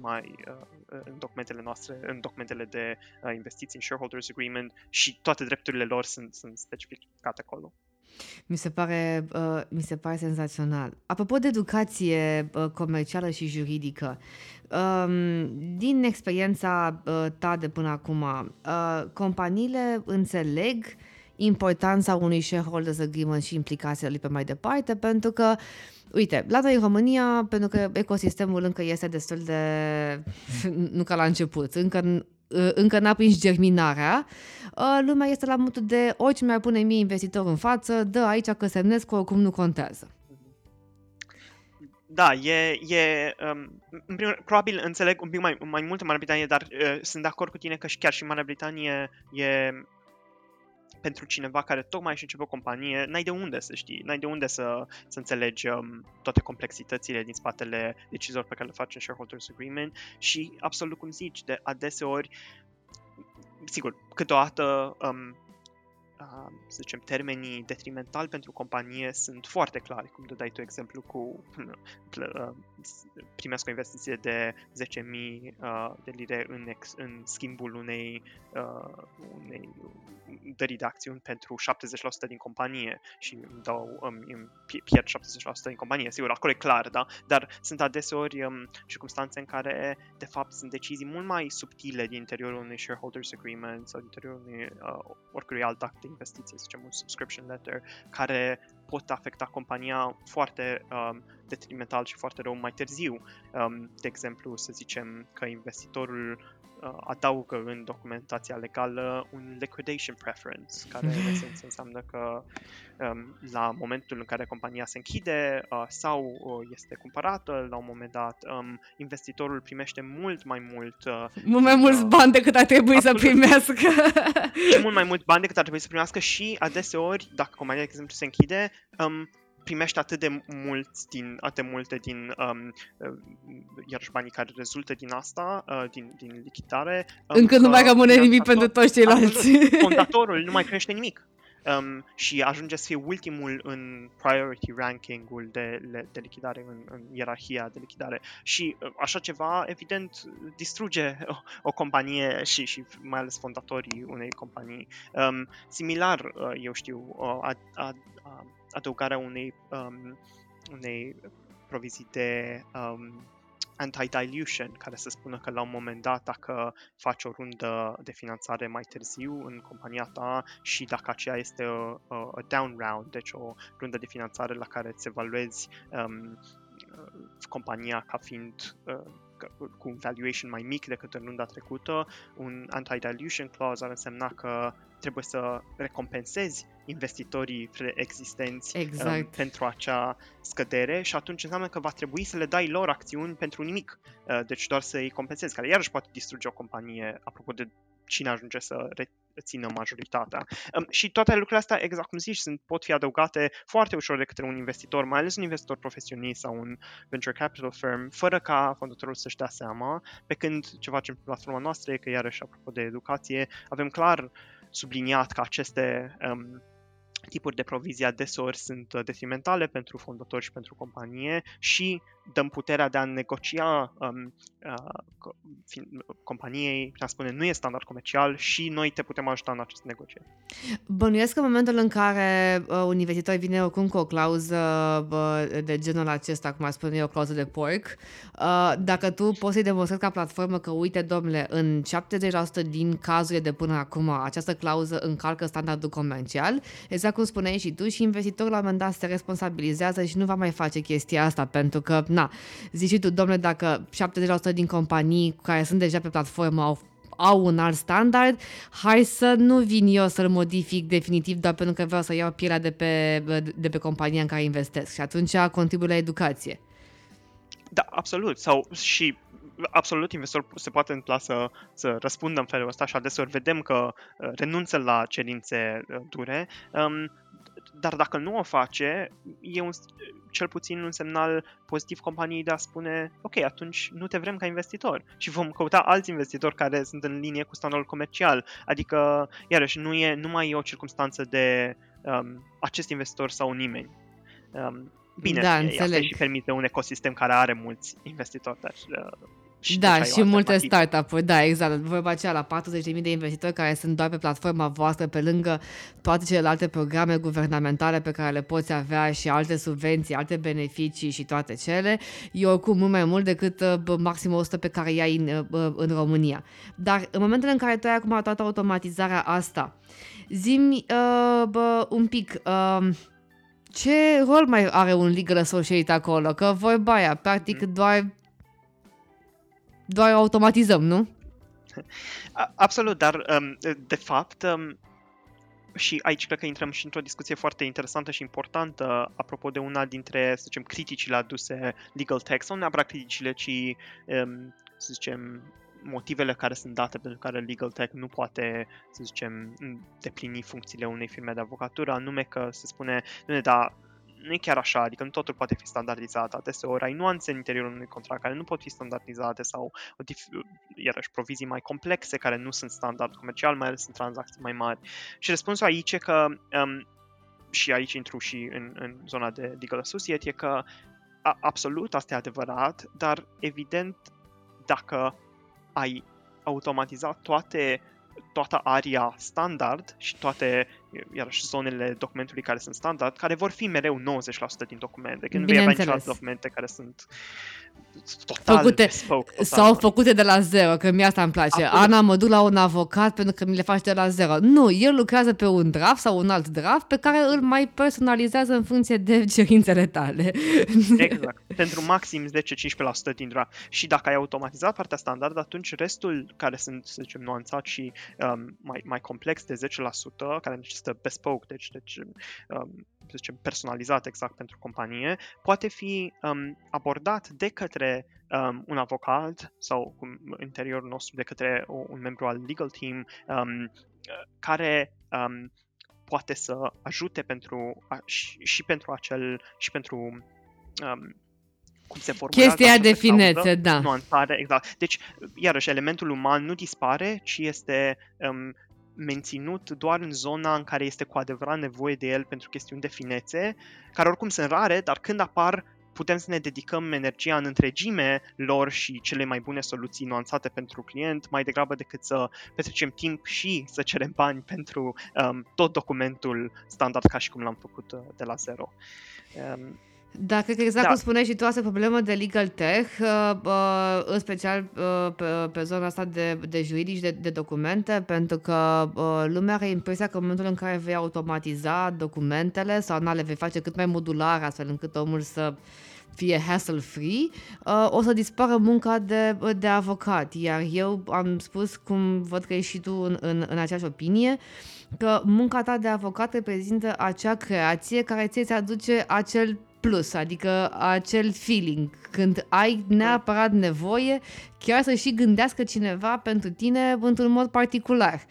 în documentele noastre, în documentele de investiții, în shareholders agreement, și toate drepturile lor sunt specificate acolo. Mi se pare senzațional. Apropo de educație comercială și juridică, din experiența ta de până acum, companiile înțeleg importanța unui shareholders agreement și implicația lui pe mai departe, pentru că uite, la noi în România, pentru că ecosistemul încă este destul de... nu ca la început, încă n-a prins germinarea, lumea este la modul de orice mi-ar pune mie investitor în față, dă aici că semnesc, că oricum nu contează. Da, în primul rând, probabil înțeleg un pic mai mult în Marea Britanie, dar sunt de acord cu tine că chiar și în Marea Britanie e... Pentru cineva care tocmai își începe o companie, n-ai de unde să știi, n-ai de unde să înțelegi toate complexitățile din spatele deciziilor pe care le faci în shareholders agreement și, absolut cum zici, de adeseori, sigur, câteodată, să zicem, termenii detrimentali pentru companie sunt foarte clari, cum dai tu exemplu cu primesc o investiție de 10.000 de lire în schimbul unei dării de acțiuni pentru 70% din companie și îmi pierd 70% din companie, sigur, acolo e clar, da? Dar sunt adeseori circumstanțe în care, de fapt, sunt decizii mult mai subtile din interiorul unui shareholders agreement sau din interiorul unui oricărui alt act de investiție, să zicem un subscription letter, care pot afecta compania foarte detrimental și foarte rău mai târziu. De exemplu, să zicem că investitorul adaugă în documentația legală un liquidation preference, care în esență înseamnă că la momentul în care compania se închide sau este cumpărată la un moment dat, investitorul primește mult mai mulți bani decât ar trebui să primească. Și mult mai mulți bani decât ar trebui să primească și adeseori, dacă compania, de exemplu, se închide, primește atât de multe din iarăși banii care rezultă din asta, din lichidare. Încă nu mai rămâne nimic pentru toți ceilalți. Fondatorul nu mai crește nimic. Și ajunge să fie ultimul în priority ranking-ul de lichidare, în ierarhia de lichidare. Și așa ceva, evident, distruge o companie și mai ales fondatorii unei companii. Similar, eu știu, adăugarea unei provizii de anti-dilution, care să spună că la un moment dat, dacă faci o rundă de finanțare mai târziu în compania ta și dacă aceea este a down round, deci o rundă de finanțare la care îți evaluezi compania ca fiind cu un valuation mai mic decât în runda trecută, un anti-dilution clause ar însemna că trebuie să recompensezi investitorii preexistenți pentru acea scădere și atunci înseamnă că va trebui să le dai lor acțiuni pentru nimic, deci doar să îi compensezi, care iarăși poate distruge o companie, apropo de cine ajunge să țină majoritatea. Și toate lucrurile astea, exact cum zici, pot fi adăugate foarte ușor de către un investitor, mai ales un investitor profesionist sau un venture capital firm, fără ca fondatorul să-și dea seama, pe când ce facem pe platforma noastră e că, iarăși, apropo de educație, avem clar subliniat că aceste tipuri de provizii adeseori sunt detrimentale pentru fondatori și pentru companie și dăm puterea de a negocia companiei, ne spune, nu e standard comercial și noi te putem ajuta în acest negocieri. Bănuiesc că în momentul în care universitatea vine oricum cu o clauză de genul acesta, cum ar spune eu, o clauză de porc, dacă tu poți să-i demonstrezi ca platformă că, uite, domnule, în 70% din cazurile de până acum această clauză încalcă standardul comercial, exact cum spuneai și tu, și investitorul la un moment dat se responsabilizează și nu va mai face chestia asta, pentru că, na, zici și tu, domnule, dacă 70% din companii care sunt deja pe platformă au un alt standard, hai să nu vin eu să-l modific definitiv doar pentru că vreau să iau pielea de pe compania în care investesc și atunci contribuie la educație. Da, absolut. Absolut, investorul se poate întâmpla să răspundă în felul ăsta și adeseori vedem că renunță la cerințe dure, dar dacă nu o face, e cel puțin un semnal pozitiv companiei de a spune, ok, atunci nu te vrem ca investitor și vom căuta alți investitori care sunt în linie cu standardul comercial. Adică, iarăși, nu mai e o circumstanță de acest investitor sau nimeni. Bine, da, asta și permite un ecosistem care are mulți investitori, dar și multe startup-uri, da, exact. Vorba aceea, la 40.000 de investitori care sunt doar pe platforma voastră, pe lângă toate celelalte programe guvernamentale pe care le poți avea și alte subvenții, alte beneficii și toate cele, e oricum mult mai mult decât maxim 100 pe care i-ai în România. Dar în momentul în care tu ai acum toată automatizarea asta, zi-mi un pic... ce rol mai are un legal associate acolo? Că vorba aia, practic doar automatizăm, nu? Absolut, dar de fapt, și aici cred că intrăm și într-o discuție foarte interesantă și importantă apropo de una dintre, să zicem, criticile aduse legal tech, sau neapărat criticile, ci, să zicem, motivele care sunt date pentru care legal tech nu poate, să zicem, deplini funcțiile unei firme de avocatură, anume că se spune, dar nu e chiar așa, adică nu totul poate fi standardizat, adeseori ai nuanțe în interiorul unui contract care nu pot fi standardizate sau, iarăși, provizii mai complexe care nu sunt standard comercial, mai ales în tranzacții mai mari. Și răspunsul aici e că, și aici intru și în zona de legal associate, e că absolut, asta e adevărat, dar evident, dacă ai automatizat toată aria standard și toate, iarăși, zonele documentului care sunt standard, care vor fi mereu 90% din documente, când vei avea niciodată documente care sunt total făcute, bespoke, sau făcute de la zero, că mie asta îmi place. Acum, Ana, mă duc la un avocat pentru că mi le faci de la zero. Nu, el lucrează pe un draft sau un alt draft pe care îl mai personalizează în funcție de cerințele tale. Exact. Pentru maxim 10-15% din draft. Și dacă ai automatizat partea standard, atunci restul care sunt, să zicem, nuanțat și mai complex de 10%, care necesită bespoke, să zicem, personalizat exact pentru companie, poate fi abordat de către un avocat sau în interiorul nostru de către un membru al legal team care poate să ajute pentru cum se formulează chestia de finețe, da. Nuanțare, exact. Deci, iarăși, elementul uman nu dispare, ci este menținut doar în zona în care este cu adevărat nevoie de el pentru chestiuni de finețe, care oricum sunt rare, dar când apar putem să ne dedicăm energia în întregime lor și cele mai bune soluții nuanțate pentru client, mai degrabă decât să petrecem timp și să cerem bani pentru tot documentul standard ca și cum l-am făcut de la zero. Da, cred că exact cum spuneai și tu, asta e problemă de legal tech, în special pe zona asta de juridici, de documente, pentru că lumea are impresia că în momentul în care vei automatiza documentele sau le vei face cât mai modular, astfel încât omul să fie hassle-free, o să dispară munca de avocat. Iar eu am spus, cum văd că ești și tu în aceeași opinie, că munca ta de avocat reprezintă acea creație care ți aduce acel plus, adică acel feeling când ai neapărat nevoie chiar să și gândească cineva pentru tine într-un mod particular.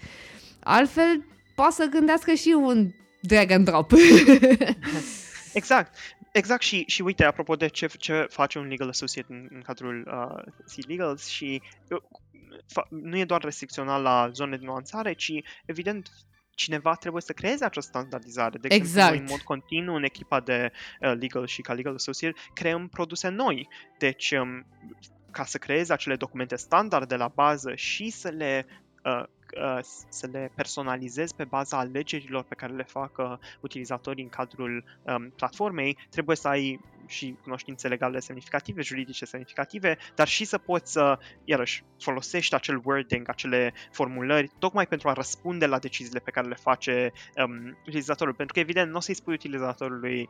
Altfel, poate să gândească și un drag and drop. Exact. Exact și uite, apropo de ce face un legal associate în cadrul Seedlegals, și nu e doar restricționat la zone de nuanțare, ci evident cineva trebuie să creeze această standardizare. De exemplu, noi, în mod continuu, în echipa de legal și ca legal associate, creăm produse noi. Deci, ca să creezi acele documente standard de la bază și să le personalizezi pe baza alegerilor pe care le fac utilizatorii în cadrul platformei, trebuie să ai și cunoștințe legale semnificative, juridice semnificative, dar și să poți să, iarăși, folosești acel wording, acele formulări, tocmai pentru a răspunde la deciziile pe care le face utilizatorul. Pentru că, evident, nu o să-i spui utilizatorului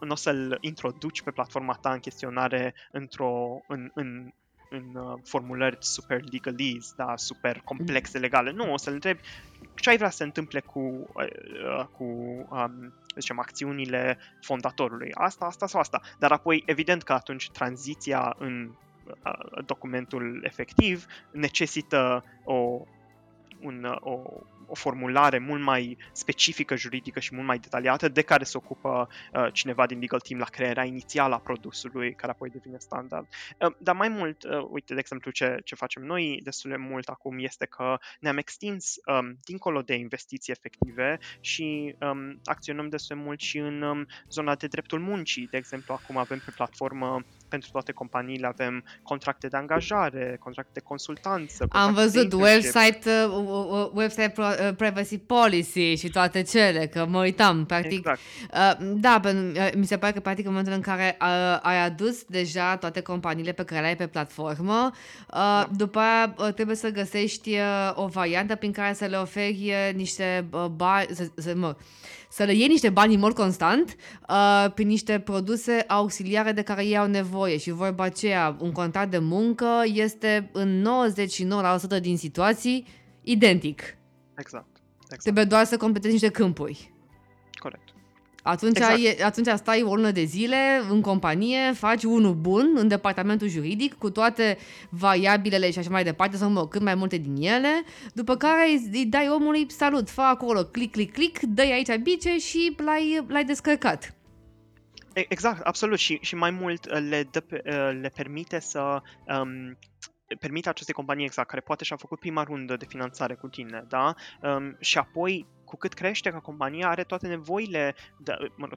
nu o să-l introduci pe platforma ta în chestionare în formulări super legalese, da, super complexe legale. Nu, o să-l întrebi ce ai vrea să se întâmple cu acțiunile fondatorului. Asta sau asta. Dar apoi, evident că atunci tranziția în documentul efectiv necesită o formulare mult mai specifică juridică și mult mai detaliată, de care se ocupă cineva din legal team la crearea inițială a produsului, care apoi devine standard. Dar mai mult, uite, de exemplu, ce facem noi destul de mult acum este că ne-am extins dincolo de investiții efective și acționăm destul de mult și în zona de dreptul muncii. De exemplu, acum avem pe platformă pentru toate companiile, avem contracte de angajare, contracte de consultanță. Am văzut website privacy policy și toate cele, că mă uitam, practic. Exact. Da, mi se pare că practic în momentul în care ai adus deja toate companiile pe care le ai pe platformă, după aia trebuie să găsești o variantă prin care să le oferi niște bani, să le iei niște bani în mod constant prin niște produse auxiliare de care ei au nevoie. Și vorba aceea, un contract de muncă este în 99% din situații identic. Exact. Trebuie doar să completezi niște câmpuri. Corect. Atunci stai o lună de zile în companie, faci unul bun în departamentul juridic cu toate variabilele și așa mai departe, sau cât mai multe din ele, după care îi dai omului salut, fă acolo click, click, click, dă-i aici bice și l-ai descărcat. Exact, absolut. Și mai mult le permite să... permite acestei companii, exact, care poate și-a făcut prima rundă de finanțare cu tine, da? Și apoi, cu cât crește ca compania, are toate nevoile,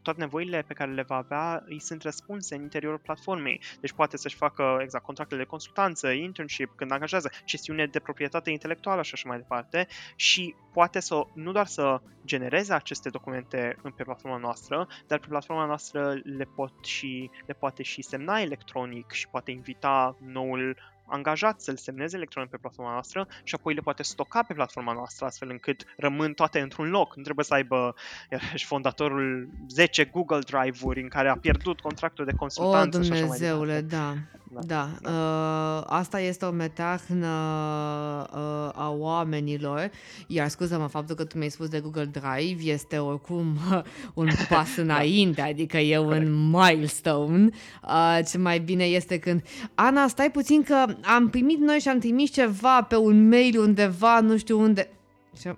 toate nevoile pe care le va avea, îi sunt răspunse în interiorul platformei. Deci poate să-și facă, exact, contractele de consultanță, internship, când angajează, cesiune de proprietate intelectuală și așa mai departe, și poate să nu doar să genereze aceste documente pe platforma noastră, dar pe platforma noastră le poate și semna electronic și poate invita noul angajat să-l semneze electronic pe platforma noastră și apoi le poate stoca pe platforma noastră, astfel încât rămân toate într-un loc. Nu trebuie să aibă, iarăși, fondatorul 10 Google Drive-uri în care a pierdut contractul de consultanță. O, Dumnezeule, da. Asta este o meteahnă a oamenilor. Iar scuză-mă, faptul că tu mi-ai spus de Google Drive este oricum un pas înainte, adică e un milestone. Ce mai bine este când... Ana, stai puțin că am primit noi și am trimis ceva pe un mail undeva, nu știu unde.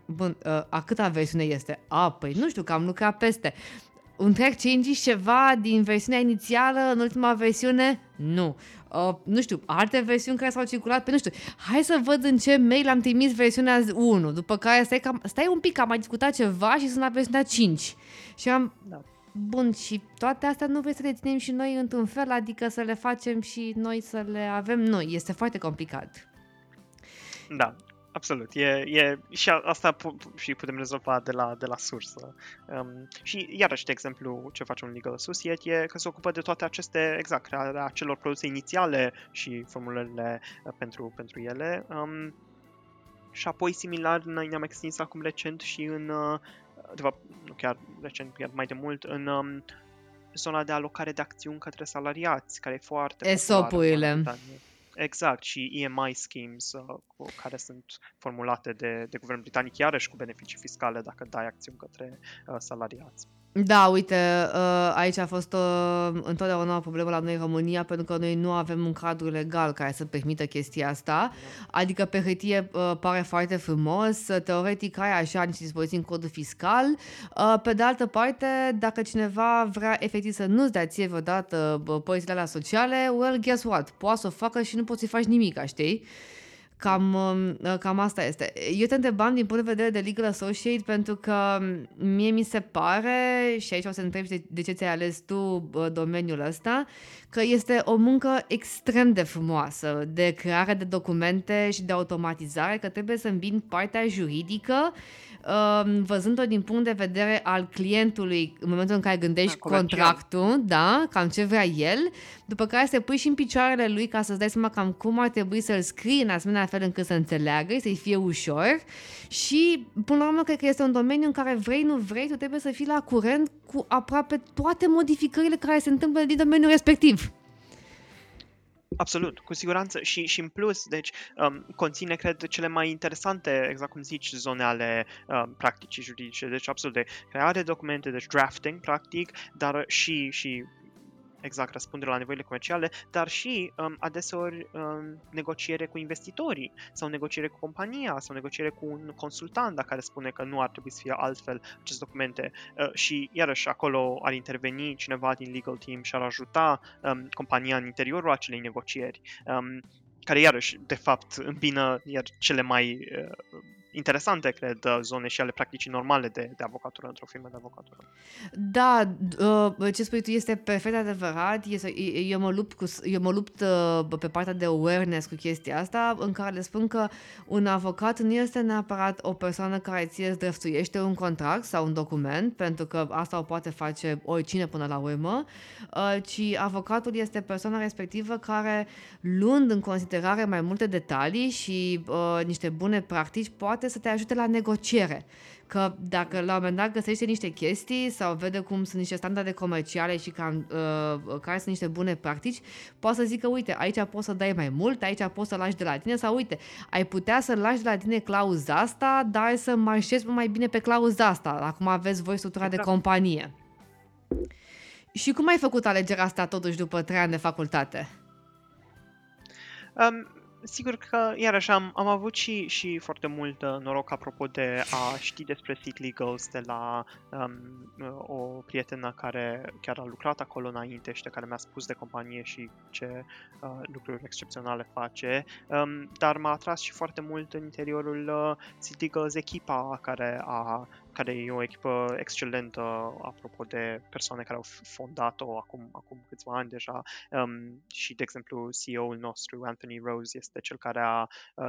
Bun, a câta versiune este? Păi nu știu, că am lucrat peste. Un track change ceva din versiunea inițială în ultima versiune? Nu. Nu știu, alte versiuni care s-au circulat pe, nu știu. Hai să văd în ce mail am trimis versiunea 1, după care stai un pic, că am mai discutat ceva și sunt la versiunea 5. Și am... Da. Bun, și toate astea nu vrei să le ținem și noi într-un fel, adică să le facem și noi, să le avem noi. Este foarte complicat. Da, absolut. Și asta și putem rezolva de la sursă. Și iarăși, de exemplu, ce facem în Legal Associate e că se ocupă de toate aceste, exact, crearea acelor produse inițiale și formulările pentru ele. Și apoi, similar, noi ne-am extins acum recent și în... de fapt, nu chiar recent, chiar mai de mult, în zona de alocare de acțiuni către salariați, care e foarte ESOP-urile. Exact, și EMI schemes care sunt formulate de guvernul britanic, iarăși cu beneficii fiscale dacă dai acțiuni către salariați. Da, uite, aici a fost întotdeauna o problemă la noi în România, pentru că noi nu avem un cadru legal care să permită chestia asta. Adică pe hârtie pare foarte frumos, teoretic ai așa niște dispoziții în codul fiscal. Pe de altă parte, dacă cineva vrea efectiv să nu-ți dea ție vreodată părțile alea sociale, well, guess what? Poate să o facă și nu poți să-i faci nimic, știi? Cam asta este. Eu te întrebam din punct de vedere de legal associate, pentru că mie mi se pare, și aici o să întrebi de ce ți-ai ales tu domeniul ăsta, că este o muncă extrem de frumoasă de creare de documente și de automatizare, că trebuie să îmbini partea juridică văzând-o din punct de vedere al clientului în momentul în care gândești contractul, da, cam ce vrea el, după care să pui și în picioarele lui ca să-ți dai seama cam cum ar trebui să-l scrii în asemenea fel încât să înțeleagă, să-i fie ușor. Și până la urmă cred că este un domeniu în care vrei, nu vrei, tu trebuie să fii la curent cu aproape toate modificările care se întâmplă din domeniul respectiv. Absolut, cu siguranță și în plus, deci conține, cred, cele mai interesante, exact cum zici, zone ale practicii juridice, deci absolut de creare de documente, deci drafting, practic, dar și exact răspundere la nevoile comerciale, dar și adeseori negociere cu investitorii sau negociere cu compania sau negociere cu un consultant dacă care spune că nu ar trebui să fie altfel aceste documente și iarăși acolo ar interveni cineva din legal team și ar ajuta compania în interiorul acelei negocieri, care iarăși de fapt îmbină iar cele mai interesante, cred, zone și ale practicii normale de avocatură într-o firmă de avocatură. Da, ce spui tu este perfect adevărat. Eu mă lupt pe partea de awareness cu chestia asta, în care le spun că un avocat nu este neapărat o persoană care ție îți drăftuiește un contract sau un document, pentru că asta o poate face oricine până la urmă, ci avocatul este persoana respectivă care, luând în considerare mai multe detalii și niște bune practici, poate să te ajute la negociere. Că dacă la un moment dat găsește niște chestii sau vede cum sunt niște standarde comerciale și care sunt niște bune practici, poate să zică, uite, aici poți să dai mai mult, aici poți să lași de la tine, sau uite, ai putea să lași de la tine clauza asta, dar să marșezi mai bine pe clauza asta. Acum aveți voi structura de companie. Și cum ai făcut alegerea asta totuși după 3 ani de facultate? Sigur că, iarăși, am avut și foarte mult noroc, apropo de a ști despre Seedlegals de la o prietenă care chiar a lucrat acolo înainte și de care mi-a spus de companie și ce lucruri excepționale face, dar m-a atras și foarte mult în interiorul Seedlegals echipa care e o echipă excelentă, apropo de persoane care au fondat-o acum câțiva ani deja, și, de exemplu, CEO-ul nostru, Anthony Rose, este cel care a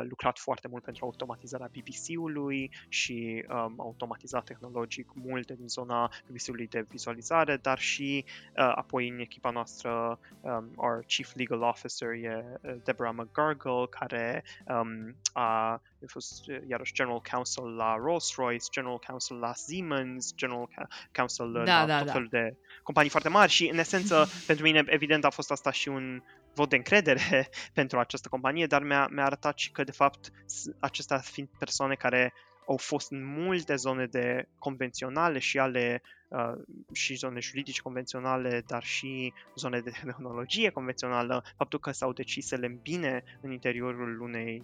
lucrat foarte mult pentru automatizarea BBC-ului și automatizat tehnologic multe din zona BBC-ului de vizualizare, dar și apoi în echipa noastră, our Chief Legal Officer e Deborah McGargle, care a fost, iarăși, General Counsel la Rolls-Royce, General Counsel la Siemens, General Counsel la tot felul de companii foarte mari și, în esență, pentru mine, evident, a fost asta și un vot de încredere pentru această companie, dar mi-a arătat și că, de fapt, acestea fiind persoane care au fost în multe zone de convenționale și ale și zone juridice convenționale, dar și zone de tehnologie convențională, faptul că s-au decis să le îmbine în interiorul unei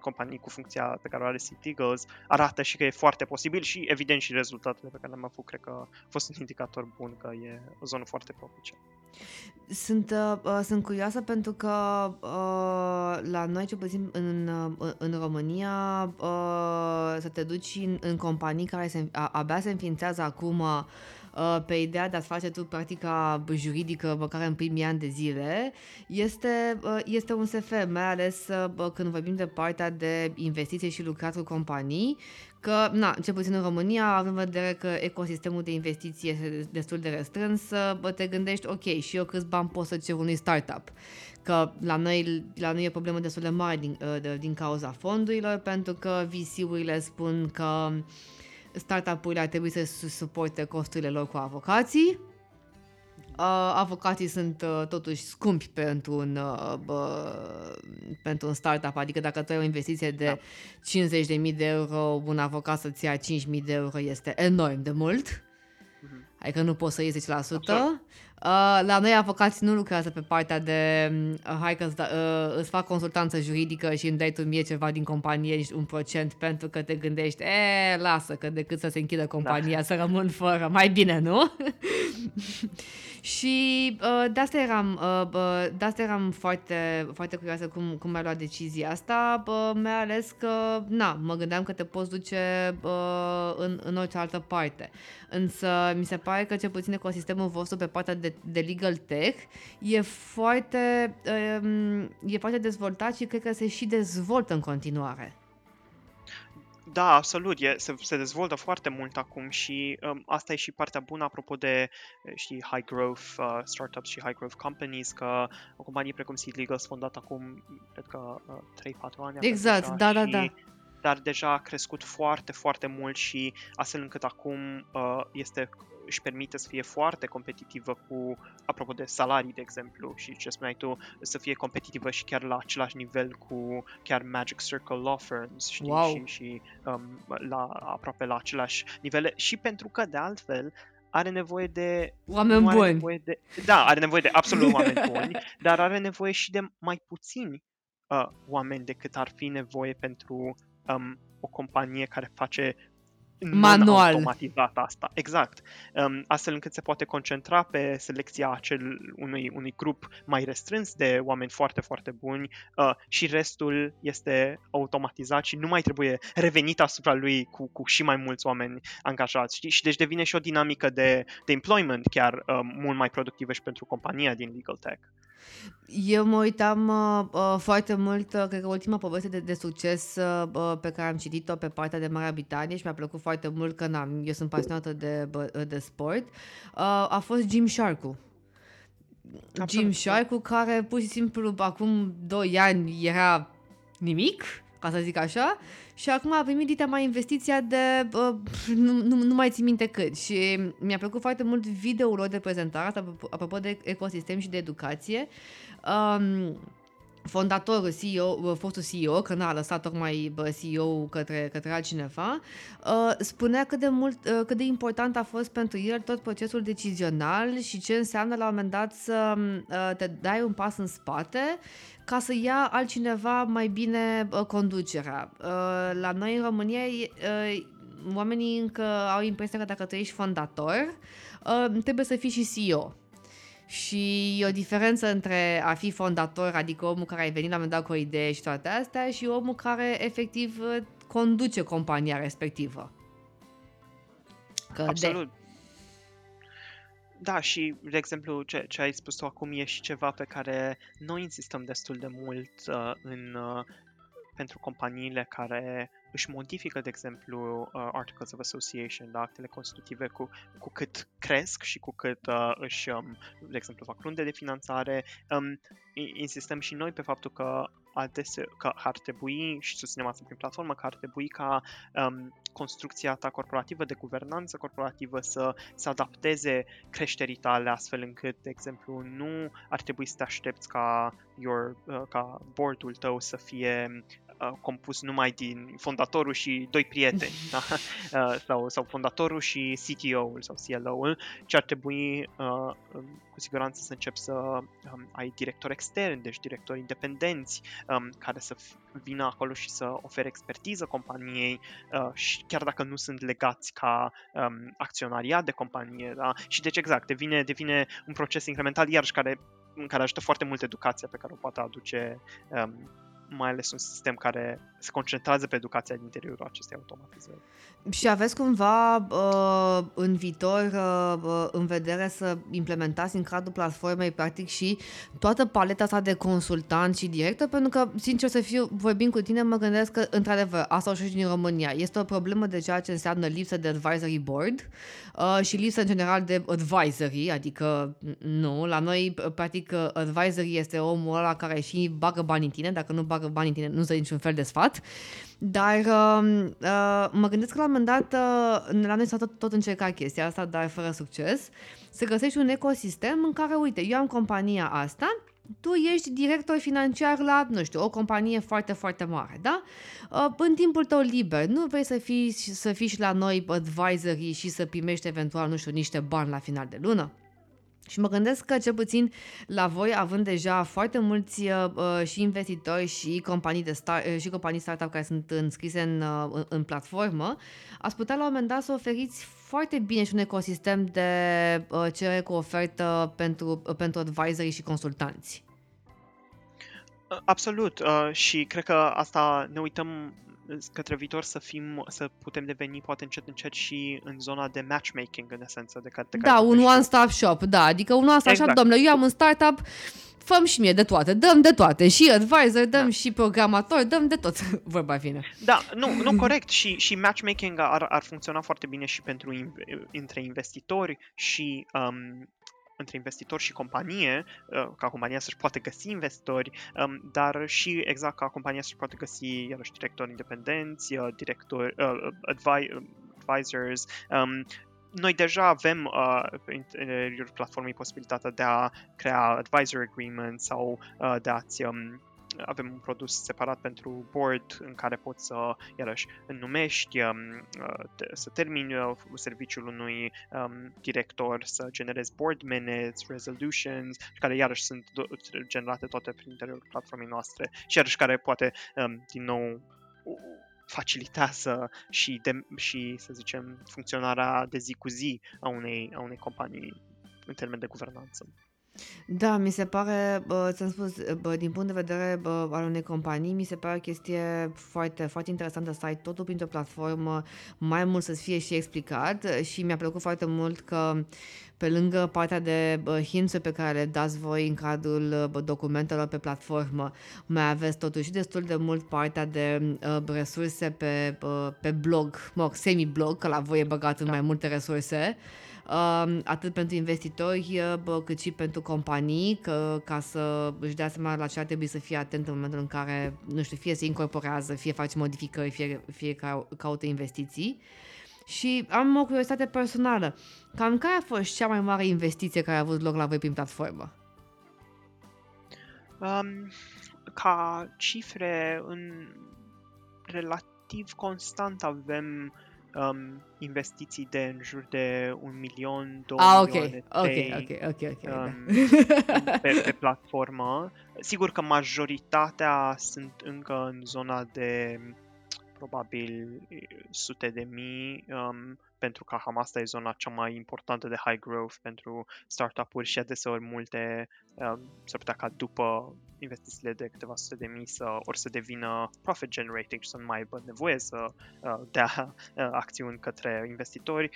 companii cu funcția pe care o are Seedlegals arată și că e foarte posibil și, evident, și rezultatele pe care le-am avut, cred că a fost un indicator bun că e o zonă foarte propice. Sunt curioasă pentru că la noi, cel puțin în România, să te duci în companii care abia se înființează acum, pe ideea de a-ți face tu practica juridică, măcar în primii ani de zile, este un SF, mai ales când vorbim de partea de investiții și lucrat cu companii, că, cel puțin în România, având în vedere că ecosistemul de investiții este destul de restrâns, te gândești, ok, și eu câți bani pot să cer unui startup? Că la noi e problemă destul de mare din cauza fondurilor, pentru că VC-urile spun că startup-urile ar trebui să suporte costurile lor cu avocații. Avocații sunt totuși scumpi pentru un startup, adică dacă tu ai o investiție de 50.000 de euro, un avocat să-ți ia 5.000 de euro este enorm de mult. Adică nu poți să iei 10%. La noi avocații nu lucrează pe partea de hai că îți fac consultanță juridică și îmi dai tu mie ceva din companie, nici 1%, pentru că te gândești, lasă, că decât să se închidă compania, să rămân fără, mai bine, nu? Și de asta eram foarte, foarte curioasă cum mi-a luat decizia asta. Mi-a ales că, mă gândeam că te poți duce în orice altă parte. Însă mi se pare că cel puțin ecosistemul vostru pe partea de legal tech e foarte dezvoltat și cred că se și dezvoltă în continuare. Da, absolut. Se dezvoltă foarte mult acum și asta e și partea bună apropo de, high growth startups și high growth companies, că o companie precum Seedlegals, fondată acum, cred că 3-4 ani. Exact, da. Dar deja a crescut foarte, foarte mult și astfel încât acum își permite să fie foarte competitivă cu, apropo de salarii, de exemplu, și ce spuneai tu, să fie competitivă și chiar la același nivel cu chiar Magic Circle Law Firms, wow. și la aproape la același nivel și pentru că, de altfel, are nevoie de oameni buni. Da, are nevoie de absolut oameni buni, dar are nevoie și de mai puțini oameni decât ar fi nevoie pentru o companie care face manual automatizat asta. Exact. Astfel încât se poate concentra pe selecția unui grup mai restrâns de oameni foarte, foarte buni și restul este automatizat și nu mai trebuie revenit asupra lui cu și mai mulți oameni angajați. Știi? Și deci devine și o dinamică de employment chiar mult mai productivă și pentru compania din Legal Tech. Eu mă uitam foarte mult, cred că ultima poveste de succes pe care am citit-o pe partea de Marea Britanie și mi-a plăcut foarte mult că eu sunt pasionată de sport, a fost Gymshark-ul. Gymshark-ul care pur și simplu acum 2 ani era nimic, ca să zic așa, și acum a primit dita mai investiția de nu mai țin minte cât și mi-a plăcut foarte mult videoul lor de prezentare asta, apropo de ecosistem și de educație. Fondatorul, CEO, fostul CEO, că n-a lăsat tocmai CEO-ul către altcineva, spunea cât de important a fost pentru el tot procesul decizional și ce înseamnă la un moment dat să te dai un pas în spate ca să ia altcineva mai bine conducerea. La noi în România oamenii încă au impresia că dacă tu ești fondator trebuie să fii și CEO. Și e o diferență între a fi fondator, adică omul care a venit la un moment dat cu o idee și toate astea, și omul care efectiv conduce compania respectivă. Absolut. Da, și, de exemplu, ce ai spus tu acum e și ceva pe care noi insistăm destul de mult pentru companiile care își modifică, de exemplu, Articles of Association, da, actele constitutive, cu cât cresc și cu cât de exemplu, fac runde de finanțare. Insistăm și noi pe faptul că ar trebui, și susținem asta prin platformă, că ar trebui ca construcția ta corporativă, de guvernanță corporativă, să se adapteze creșterii tale, astfel încât, de exemplu, nu ar trebui să te aștepți ca board-ul tău să fie compus numai din fondatorul și 2 prieteni, da? sau fondatorul și CTO-ul sau CLO-ul, ci ar trebui cu siguranță să începi să ai directori externi, deci directori independenți care să vină acolo și să ofere expertiză companiei și chiar dacă nu sunt legați ca acționariat de companie, da? Și deci exact, devine un proces incremental iarăși în care ajută foarte mult educația pe care o poate aduce mai ales un sistem care se concentrează pe educația din interiorul acestei automatizări. Și aveți cumva în viitor în vedere să implementați în cadrul platformei practic și toată paleta asta de consultanți și director? Pentru că, sincer să fiu, vorbind cu tine, mă gândesc că, într-adevăr, asta o știu din România. Este o problemă de ceea ce înseamnă lipsă de advisory board și lipsă în general de advisory, adică nu. La noi, practic, advisory este omul ăla care și bagă bani în tine, dacă nu bagă bani în tine, nu-ți dă niciun fel de sfat. Dar mă gândesc că la un moment dat, la noi s-a tot încercat chestia asta, dar fără succes, să găsești un ecosistem în care, uite, eu am compania asta, tu ești director financiar la, nu știu, o companie foarte, foarte mare, da? În timpul tău liber, nu vrei să fii și la noi advisory și să primești eventual, nu știu, niște bani la final de lună? Și mă gândesc că, cel puțin la voi, având deja foarte mulți și investitori și companii startup care sunt înscrise în platformă, ați putea la un moment dat să oferiți foarte bine și un ecosistem de cerere cu ofertă pentru advisorii și consultanți. Absolut. Și cred că asta ne uităm către viitor să putem deveni poate încet și în zona de matchmaking, în esență. Da, un one-stop shop, da, adică un one-stop shop, domnule, eu am un startup, fă-mi și mie de toate, dăm de toate, și advisor, dăm și programator, dăm de tot, vorba vine. Da, nu corect, și matchmaking ar funcționa foarte bine și pentru între investitori și companie, ca compania să-și poate găsi investitori, dar și exact ca compania să-și poate găsi, iarăși, directori independenți, advisors. Noi deja avem în interiorul platformei posibilitatea de a crea advisor agreement sau de a-ți... Avem un produs separat pentru board în care poți să, iarăși, numești, să termini serviciul unui director, să generezi board minutes, resolutions, care, iarăși, sunt generate toate prin interiorul platformei noastre și, iarăși, care poate, din nou, facilitează și, să zicem, funcționarea de zi cu zi a unei companii în termen de guvernanță. Da, mi se pare, ți-am spus, din punct de vedere al unei companii, mi se pare o chestie foarte, foarte interesantă să ai totul printr-o platformă, mai mult să-ți fie și explicat, și mi-a plăcut foarte mult că pe lângă partea de hints-uri pe care le dați voi în cadrul documentelor pe platformă, mai aveți totuși destul de mult partea de resurse pe blog, semi-blog, că la voi e băgat în mai multe resurse, atât pentru investitori cât și pentru companii, ca să își dea seama la ce ar trebui să fie atent în momentul în care, nu știu, fie se incorporează, fie face modificări, fie caută investiții. Și am o curiozitate personală. Cam care a fost cea mai mare investiție care a avut loc la voi prin platformă? Ca cifre, în relativ constant avem investiții de în jur de 1 milion, 2 milioane pe platformă. Sigur că majoritatea sunt încă în zona de probabil sute de mii, pentru că asta e zona cea mai importantă de high growth pentru startup-uri și adeseori multe s-ar putea ca după investițiile de câteva sute de mii să devină profit generating și să nu mai aibă nevoie să dea acțiuni către investitori,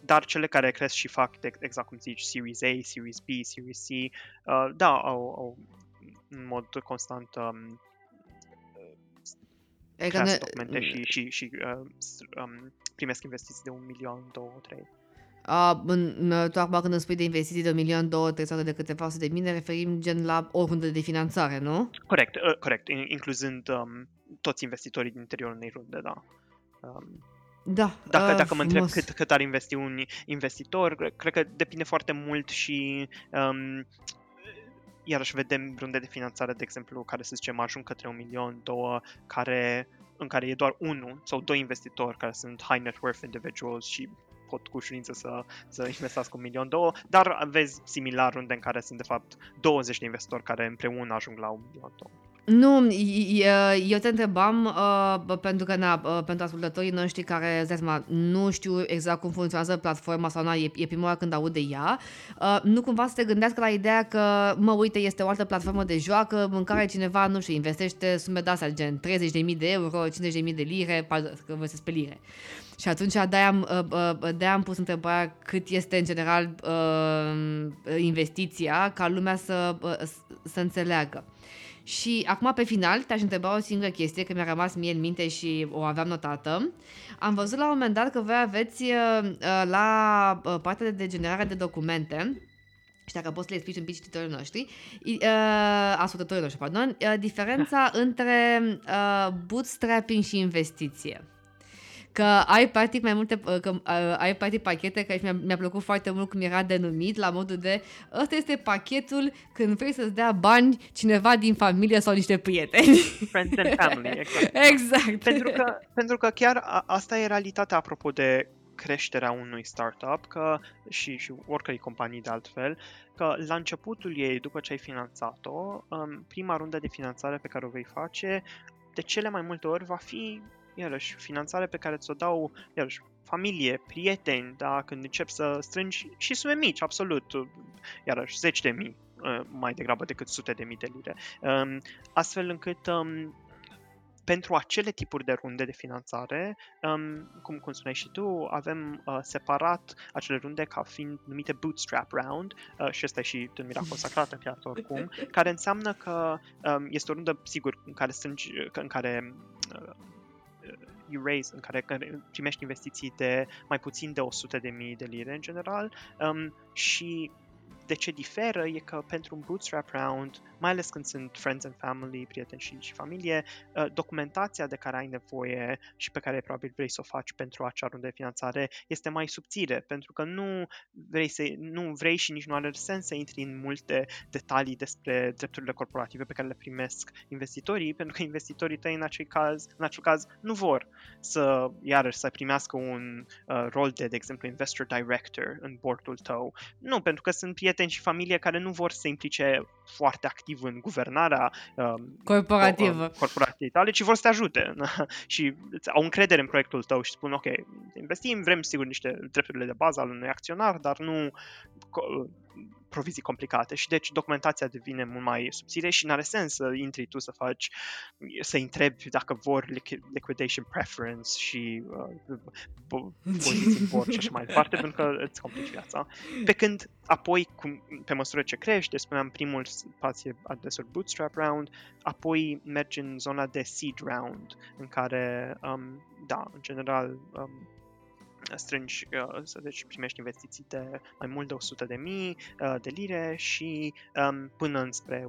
dar cele care cresc și fac, exact cum zici, Series A, Series B, Series C, au în mod constant creează documente și primesc investiții de 1 milion, 2, 3. Tu acum când îmi spui de investiții de 1 milion, 2, 3 sau de câteva sute de mii, ne referim gen la o rundă de finanțare, nu? Corect, incluzând toți investitorii din interiorul unei runde, da. Dacă mă întreb cât ar investi un investitor, cred că depinde foarte mult și... Iarăși vedem runde de finanțare, de exemplu, care, să zicem, ajung către 1 milion, 2, în care e doar 1 sau 2 investitori care sunt high net worth individuals și pot cu ușurință să investească 1 milion, 2, dar vezi similar runde în care sunt, de fapt, 20 de investitori care împreună ajung la 1 milion, 2. Nu, eu te întrebam pentru că pentru ascultătorii noștri care nu știu exact cum funcționează platforma sau e prima oară când aud de ea, nu cumva să te gândească la ideea că, uite, este o altă platformă de joacă în care cineva, nu știu, investește sume de astea, gen 30.000 de euro, 50.000 de lire, că văsesc pe lire. Și atunci de-aia am pus întrebarea cât este în general investiția, ca lumea să înțeleagă. Și acum, pe final, te-aș întreba o singură chestie, că mi-a rămas mie în minte și o aveam notată. Am văzut la un moment dat că voi aveți la partea de generare de documente, și dacă poți să le explici un pic ascultătorilor noștri, diferența între bootstrapping și investiție. Că ai practic mai multe, că ai practic pachete, că mi-a plăcut foarte mult cum era denumit, la modul de ăsta este pachetul când vrei să-ți dea bani cineva din familie sau niște prieteni. Friends and family, exact. Pentru că chiar asta e realitatea, apropo de creșterea unui startup și oricărei companii de altfel, că la începutul ei, după ce ai finanțat-o, prima rundă de finanțare pe care o vei face, de cele mai multe ori va fi, iarăși, finanțare pe care ți-o dau, iarăși, familie, prieteni, da? Când începi să strângi și sume mici, absolut, iarăși, 10.000 mai degrabă decât 100.000 de lire. Astfel încât pentru acele tipuri de runde de finanțare, cum spuneai și tu, avem separat acele runde ca fiind numite bootstrap round, și ăsta e și denumirea consacrată în piață oricum, care înseamnă că este o rundă, sigur, în care primești investiții de mai puțin de 100.000 de lire în general, și de ce diferă e că pentru un bootstrap round, mai ales când sunt friends and family, prieteni și familie, documentația de care ai nevoie și pe care probabil vrei să o faci pentru acea rundă de finanțare este mai subțire, pentru că nu vrei și nici nu are sens să intri în multe detalii despre drepturile corporative pe care le primesc investitorii, pentru că investitorii tăi în acel caz nu vor să primească un rol de exemplu, investor director în boardul tău. Nu, pentru că sunt prieteni și familie care nu vor să se implice foarte activ în guvernarea corporativă tale, ci vor să te ajute și au încredere în proiectul tău și spun ok, investim, vrem sigur niște drepturile de bază al unui acționar, dar nu provizii complicate și deci documentația devine mult mai subțire și n-are sens să intri tu să-i întrebi dacă vor liquidation preference și poziții board și așa mai departe, pentru că îți complici viața. Pe când apoi, pe măsură ce crești, spuneam primul spațiu adesor bootstrap round, apoi mergi în zona de seed round, în care, în general, strângi, deci primești investiții de mai mult de 100.000 de lire și până înspre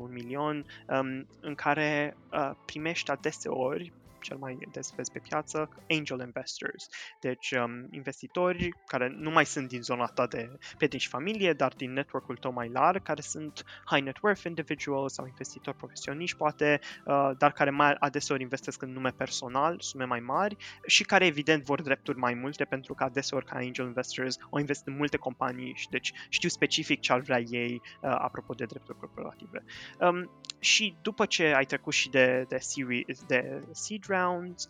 1.000.000, în care primești adeseori, cel mai des vezi pe piață, angel investors, deci investitori care nu mai sunt din zona ta de prieteni și familie, dar din network-ul tău mai larg, care sunt high net worth individuals sau investitori profesioniști poate, dar care mai adeseori investesc în nume personal, sume mai mari și care evident vor drepturi mai multe, pentru că adeseori ca angel investors o invest în multe companii și deci știu specific ce ar vrea ei apropo de drepturi corporative. Și după ce ai trecut și de seed rounds,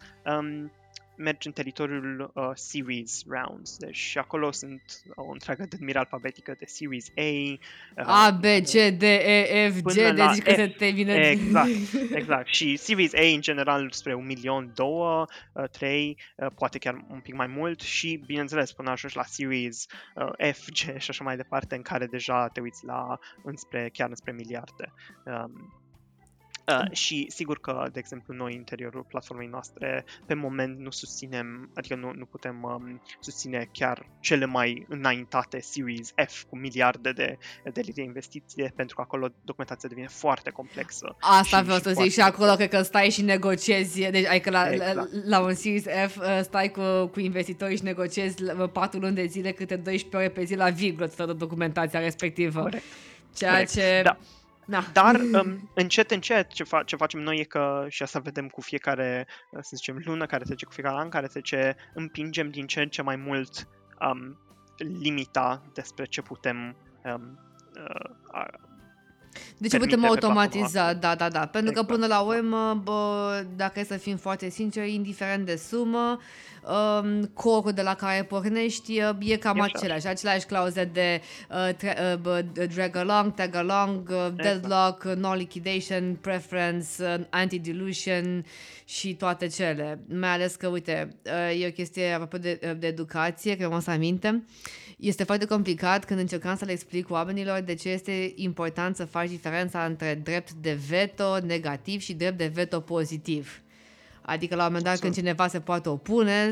mergi în teritoriul series rounds. Deci acolo sunt o întreagă denumire alfabetică de series A, A, B, C, D, E, F, G, deci că se termină. Exact. Și series A în general spre 1.000.000, 2, 3, poate chiar un pic mai mult și bineînțeles până ajungi la series F, G și așa mai departe, în care deja te uiți chiar înspre miliarde. Și sigur că, de exemplu, noi în interiorul platformei noastre, pe moment nu susținem, adică nu putem susține chiar cele mai înaintate series F cu miliarde de lire investiție, pentru că acolo documentația devine foarte complexă. Asta vreau să zic, și acolo cred că stai și negociezi, deci adică la un series F stai cu investitorii și negociezi 4 luni de zile, câte 12 ore pe zi la virgulă să dă documentația respectivă. Corect. Ceea ce... Da. Da. Dar încet ce facem noi e că, și asta vedem cu fiecare, să zicem, lună care trece, cu fiecare an care trece, împingem din ce în ce mai mult limita despre ce putem deci putem automatiza, da, pentru că până la urmă, dacă e să fim foarte sinceri, indiferent de sumă, corul de la care pornești e cam aceleași clauze de drag along, tag along, deadlock, non-liquidation, preference, anti-dilution și toate cele. Mai ales că, uite, e o chestie apropo de educație, că am să aminte. Este foarte complicat când încercam să le explic oamenilor de ce este important să faci diferența între drept de veto negativ și drept de veto pozitiv. Adică la un moment dat când cineva se poate opune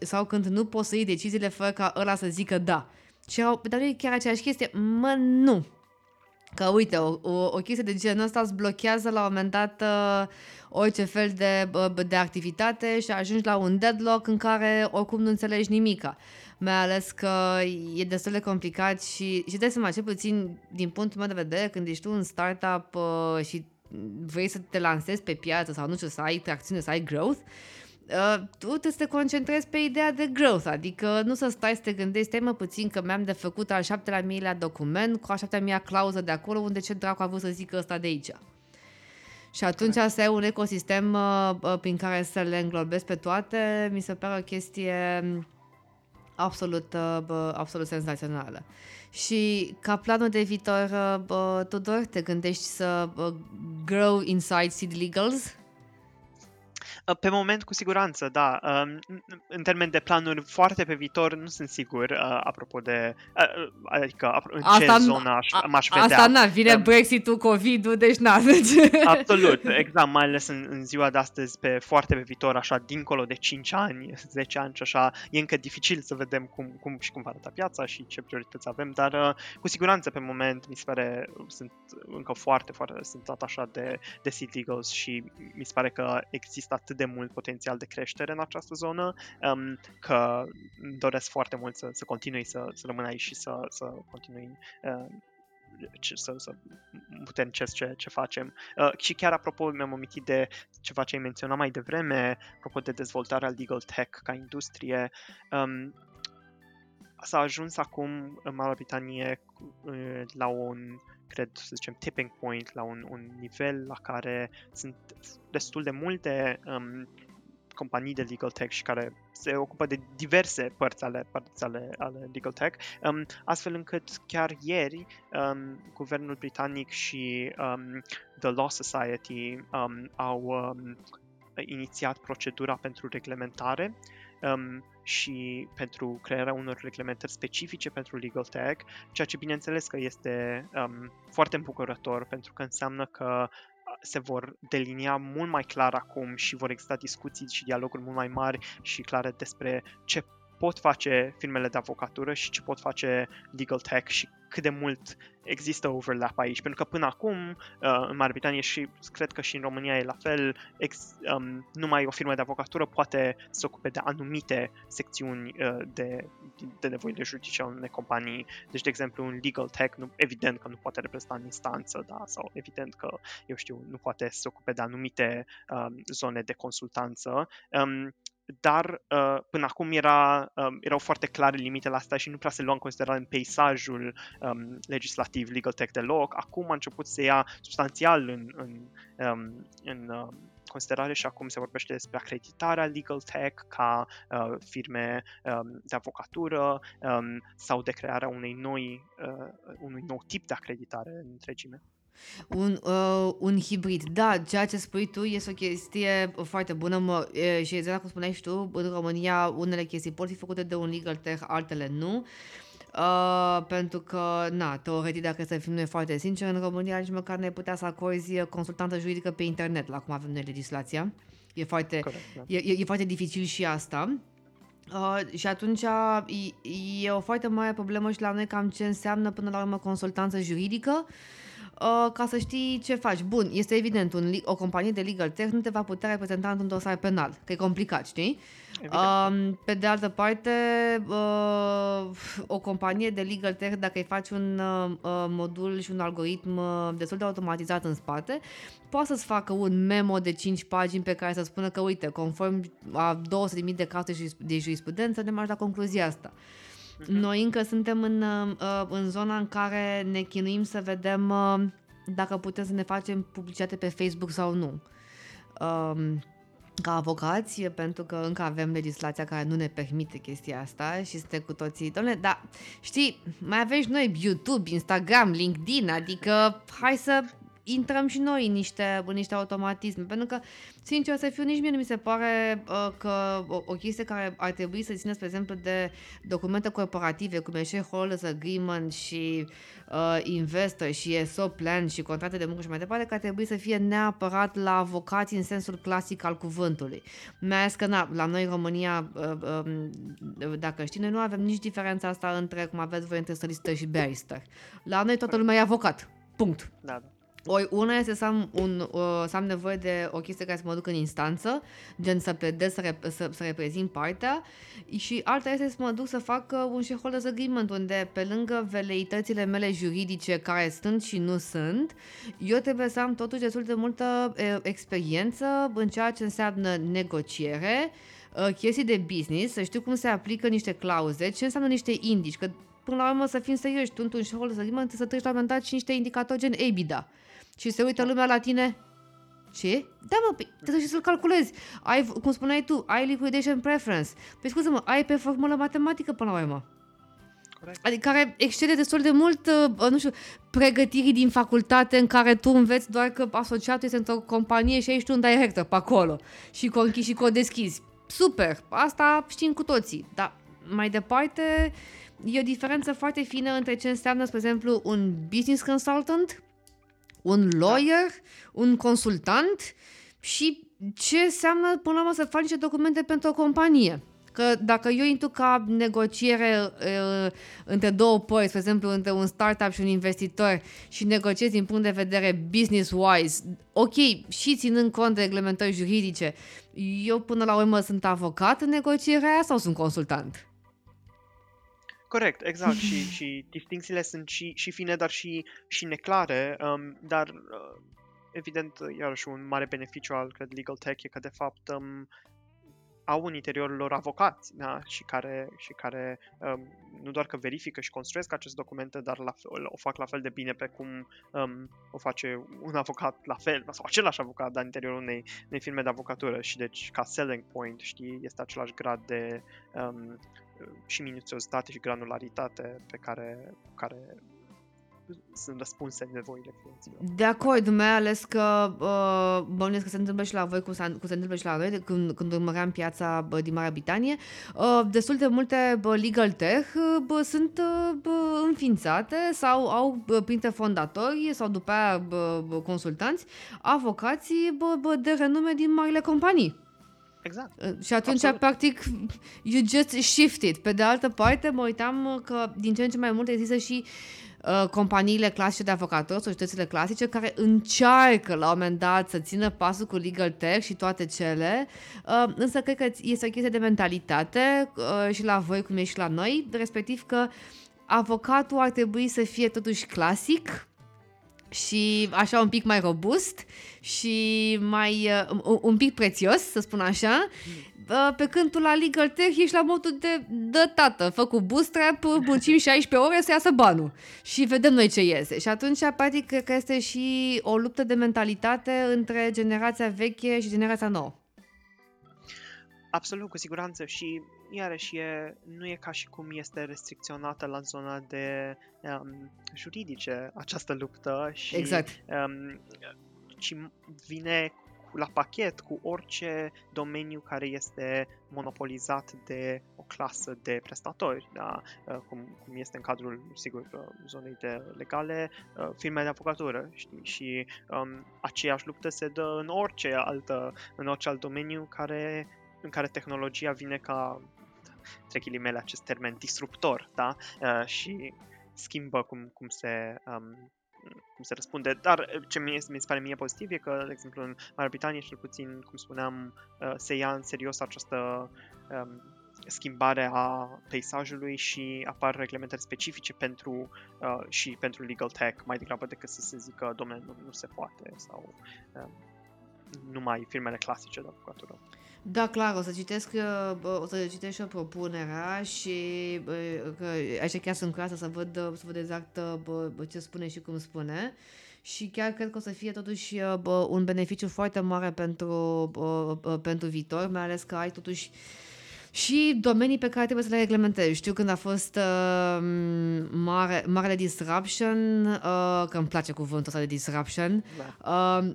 sau când nu poți să iei deciziile fără ca ăla să zică da. Dar nu e chiar aceeași chestie? Mă, nu! Că uite, o chestie de genul ăsta îți blochează la un moment dat orice fel de activitate și ajungi la un deadlock în care oricum nu înțelegi nimica. Mai ales că e destul de complicat și dai seama, cel puțin din punctul meu de vedere, când ești tu un startup și vrei să te lansezi pe piață sau nu știu, să ai tracțiune, să ai growth, tu trebuie să te concentrezi pe ideea de growth, adică nu să stai să te gândești, stai mă puțin că mi-am de făcut al 7.000 document cu a 7.000 clauză de acolo, unde ce dracu a vrut să zică ăsta de aici. Și atunci să ai un ecosistem prin care să le înglobezi pe toate, mi se pare o chestie absolut, absolut senzațională. Și ca planul de viitor, Tudor, te gândești să grow inside Seedlegals? Pe moment, cu siguranță, da. În termen de planuri foarte pe viitor, nu sunt sigur, apropo de... Adică, în asta ce zonă m-aș vedea. Asta na, vine Brexit-ul, COVID-ul, deci na. Absolut, exact, mai ales în ziua de astăzi, pe foarte pe viitor, așa, dincolo de 5 ani, 10 ani și așa, e încă dificil să vedem cum și cum va arăta piața și ce priorități avem, dar cu siguranță, pe moment, mi se pare, sunt încă foarte, foarte resimțat așa de Seedlegals și mi se pare că există atât de mult potențial de creștere în această zonă, că doresc foarte mult să continui să rămân aici și să continui să puternicesc ce facem. Și chiar apropo, mi-am amintit de ceva ce ai menționat mai devreme, apropo de dezvoltarea legal tech ca industrie. S-a ajuns acum în Marea Britanie la un, cred, să zicem, tipping point, la un nivel la care sunt destul de multe companii de legal tech și care se ocupă de diverse părți ale legal tech, astfel încât chiar ieri guvernul britanic și The Law Society au inițiat procedura pentru reglementare și pentru crearea unor reglementări specifice pentru legal tech, ceea ce bineînțeles că este foarte îmbucurător, pentru că înseamnă că se vor delinia mult mai clar acum și vor exista discuții și dialoguri mult mai mari și clare despre ce pot face firmele de avocatură și ce pot face legal tech și cât de mult există overlap aici. Pentru că până acum, în Marea Britanie și cred că și în România e la fel, numai o firmă de avocatură poate să se ocupe de anumite secțiuni de nevoile juridice ale unei companii. Deci, de exemplu, un legal tech, evident că nu poate reprezenta în instanță, da? Sau evident că, eu știu, nu poate să se ocupe de anumite zone de consultanță. Dar până acum erau foarte clare limitele astea și nu prea se lua în considerare în peisajul legislativ legal tech deloc. Acum a început să ia substanțial în considerare și acum se vorbește despre acreditarea legal tech ca firme de avocatură sau de crearea unui nou tip de acreditare în întregime. Un hibrid. Da, ceea ce spui tu este o chestie foarte bună și exact cum spuneai și tu, în România unele chestii pot fi făcute de un legal tech, altele nu. Pentru că, na, teoretic, dacă să fim noi foarte sinceri, în România nici măcar nu ai putea să acorzi consultantă juridică pe internet, la cum avem noi legislația. E foarte, corect, da. E foarte dificil și asta. Și atunci e o foarte mare problemă și la noi cam ce înseamnă până la urmă consultanță juridică, ca să știi ce faci. Bun, este evident, o companie de legal tech nu te va putea reprezenta într-un dosar penal, că e complicat, știi? Pe de altă parte, o companie de legal tech, dacă îi faci un modul și un algoritm destul de automatizat în spate, poate să-ți facă un memo de 5 pagini pe care să spună că, uite, conform a 200.000 de cazuri de jurisprudență, ne-am ajuns la concluzia asta. Noi încă suntem în zona în care ne chinuim să vedem dacă putem să ne facem publicitate pe Facebook sau nu. Ca avocați, pentru că încă avem legislația care nu ne permite chestia asta și suntem cu toții, dom'le, dar știi, mai avem și noi YouTube, Instagram, LinkedIn, adică hai să intrăm și noi în niște automatisme, pentru că, sincer să fiu, nici mie nu mi se pare că o chestie care ar trebui să țineți, spre exemplu, de documente corporative, cum e shareholders agreement și investor și ESOP plan și contracte de muncă și mai departe, că ar trebui să fie neapărat la avocați în sensul clasic al cuvântului. Mai ales că, la noi în România, dacă știi, noi nu avem nici diferența asta între, cum aveți voi, între solicitor și barrister. La noi toată lumea e avocat. Punct. Da. Ori una este să am, să am nevoie de o chestie care să mă duc în instanță, gen să pledez, să reprezint partea, și alta este să mă duc să fac un shareholders agreement, unde pe lângă veleitățile mele juridice care sunt și nu sunt, eu trebuie să am totuși destul de multă experiență în ceea ce înseamnă negociere, chestii de business, să știu cum se aplică niște clauze, ce înseamnă niște indici, că până la urmă să fim serioși, tu într-un shareholders agreement trebuie să treci la un moment dat și niște indicatori gen EBITDA. Și se uită lumea la tine, ce? Da, mă, trebuie și să-l calculezi. Ai, cum spuneai tu, ai liquidation preference. Păi scuze-mă, ai pe formulă matematică până la urmă. Corect. Adică care excede destul de mult, nu știu, pregătirii din facultate în care tu înveți doar că asociatul este într-o companie și ești un director pe acolo. Și cu închizi și cu o deschizi. Super, asta știm cu toții. Dar mai departe, e o diferență foarte fină între ce înseamnă, spre exemplu, un business consultant, un lawyer, un consultant și ce înseamnă până la urmă să faci niște documente pentru o companie. Că dacă eu intru ca negociere între două părți, spre exemplu între un startup și un investitor și negociez din punct de vedere business-wise, ok, și ținând cont de reglementări juridice, eu până la urmă sunt avocat în negocierea aia sau sunt consultant? Corect, exact. Și distincțiile sunt și fine, dar și neclare, dar evident, iarăși un mare beneficiu al, cred, Legal Tech e că, de fapt, au în interiorul lor avocați, da? și care nu doar că verifică și construiesc aceste documente, dar o fac la fel de bine pe cum o face un avocat la fel, sau același avocat, dar în interiorul unei firme de avocatură. Și deci, ca selling point, știi, este același grad de și minuțiozitate și granularitate pe care sunt răspunse nevoile clienților. De acord, mai ales că bănuiesc că se întâmplă și la voi cum se întâmplă și la noi când urmăream piața din Marea Britanie. Destul de multe legal tech sunt înființate sau au printre fondatori sau după aia consultanți avocații de renume din marile companii. Exact. Și atunci, absolut, practic, you just shifted. Pe de altă parte, mă uitam că din ce în ce mai mult există și companiile clasice de avocatori, societățile clasice, care încearcă la un moment dat să țină pasul cu Legal Tech și toate cele, însă cred că este o chestie de mentalitate și la voi cum e și la noi, respectiv că avocatul ar trebui să fie totuși clasic și așa un pic mai robust și mai un pic prețios, să spun așa, pe când tu la Legal Tech ești la modul de dă tată, fă cu bootstrap, muncim 16 ore să iasă banul și vedem noi ce iese. Și atunci, practic, cred că este și o luptă de mentalitate între generația veche și generația nouă. Absolut, cu siguranță. Și iarăși nu e ca și cum este restricționată la zona de juridice această luptă și, exact, și vine la pachet cu orice domeniu care este monopolizat de o clasă de prestatori, da? Cum este în cadrul, sigur, zonei de legale, firme de avocatură, știi? Și aceeași luptă se dă în orice alt domeniu în care tehnologia vine ca, trec ghilimele acest termen, disruptor, da? Și schimbă cum se răspunde, dar ce mi se pare mie pozitiv e că, de exemplu, în Marea Britanie, cel puțin, cum spuneam, se ia în serios această schimbare a peisajului și apar reglementări specifice pentru Legal Tech, mai degrabă decât să se zică, dom'le, nu se poate, sau numai firmele clasice de avocatură. Da, clar, o să citesc și o propunerea și așa chiar sunt curioasă să văd exact ce spune și cum spune și chiar cred că o să fie totuși un beneficiu foarte mare pentru viitor, mai ales că ai totuși și domenii pe care trebuie să le reglementezi. Știu când a fost marele disruption, că îmi place cuvântul ăsta de disruption,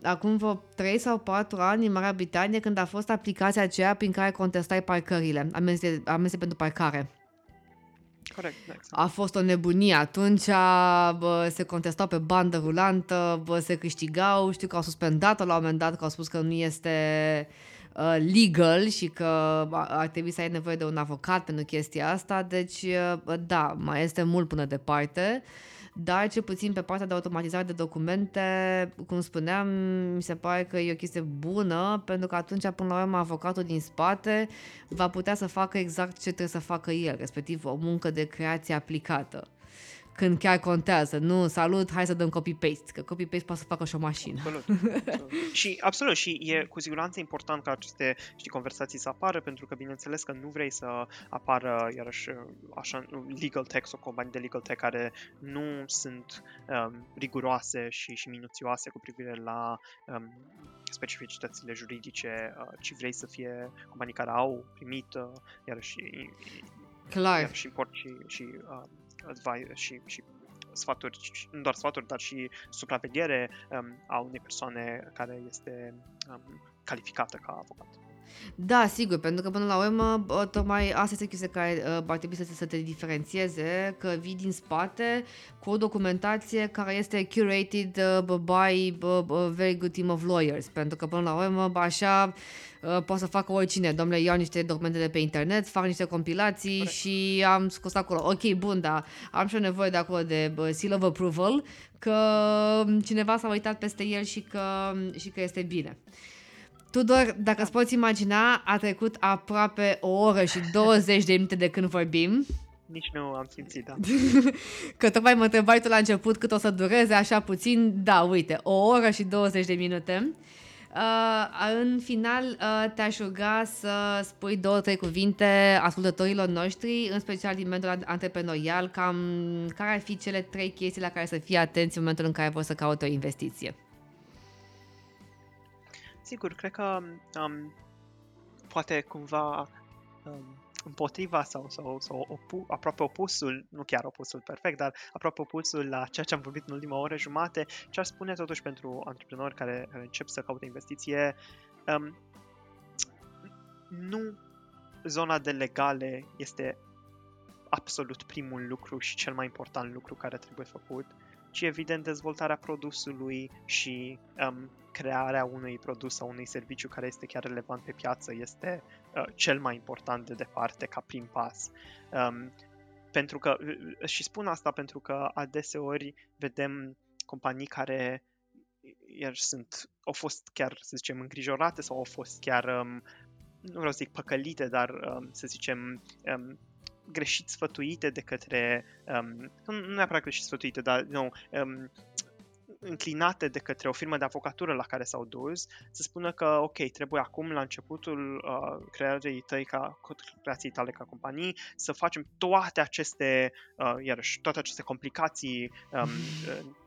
acum vreo 3 sau 4 ani în Marea Britanie, când a fost aplicația aceea prin care contestai parcările, amenzi pentru parcare. Corect, exact. A fost o nebunie atunci, se contestau pe bandă rulantă, se câștigau, știu că au suspendat-o la un moment dat, că au spus că nu este legal și că ar trebui să ai nevoie de un avocat pentru chestia asta, deci da, mai este mult până departe, Dar cel puțin pe partea de automatizare de documente, cum spuneam, mi se pare că e o chestie bună, pentru că atunci, până la urmă, avocatul din spate va putea să facă exact ce trebuie să facă el, respectiv o muncă de creație aplicată. Când chiar contează, nu, salut, hai să dăm copy-paste, că copy-paste poate să facă și o mașină. Absolut. Și absolut, și e cu siguranță important ca aceste, știi, conversații să apară, pentru că bineînțeles că nu vrei să apară iarăși așa legal tech sau companii de legal tech care nu sunt riguroase și minuțioase cu privire la specificitățile juridice, ci vrei să fie companii care au primit iarăși import și sfaturi, nu doar sfaturi, dar și supraveghere a unei persoane care este calificată ca avocat. Da, sigur, pentru că până la urmă tocmai asta este chestia care ar trebui să te diferențieze, că vii din spate cu o documentație care este curated by a very good team of lawyers, pentru că până la urmă așa poate să facă oricine. Dom'le, iau niște documente de pe internet, fac niște compilații și am scos acolo. Ok, bun, dar am și o nevoie de acolo de seal of approval, că cineva s-a uitat peste el și că este bine. Tudor, dacă îți poți imagina, a trecut aproape o oră și 20 de minute de când vorbim. Nici nu am simțit, da. Că tocmai mă întrebai tu la început cât o să dureze, așa puțin, da, uite, o oră și 20 de minute. În final, te-aș ruga să spui 2-3 cuvinte ascultătorilor noștri, în special din momentul antreprenorial, cam care ar fi cele 3 chestii la care să fii atenți în momentul în care vor să caute o investiție. Sigur, cred că poate cumva împotriva sau aproape opusul, nu chiar opusul perfect, dar aproape opusul la ceea ce am vorbit în ultima oră jumate, ce-aș spune totuși pentru antreprenori care încep să caute investiție, nu zona de legale este absolut primul lucru și cel mai important lucru care trebuie făcut, ci evident dezvoltarea produsului și crearea unui produs sau unui serviciu care este chiar relevant pe piață este cel mai important de departe ca prim pas. Pentru că, și spun asta pentru că adeseori vedem companii care au fost chiar, să zicem, îngrijorate sau au fost chiar, nu vreau să zic păcălite, dar să zicem, greșit sfătuite de către, nu neapărat greșit sfătuite, dar înclinate de către o firmă de avocatură la care s-au dus, să spună că ok, trebuie acum la începutul creației tale ca companii să facem toate aceste complicații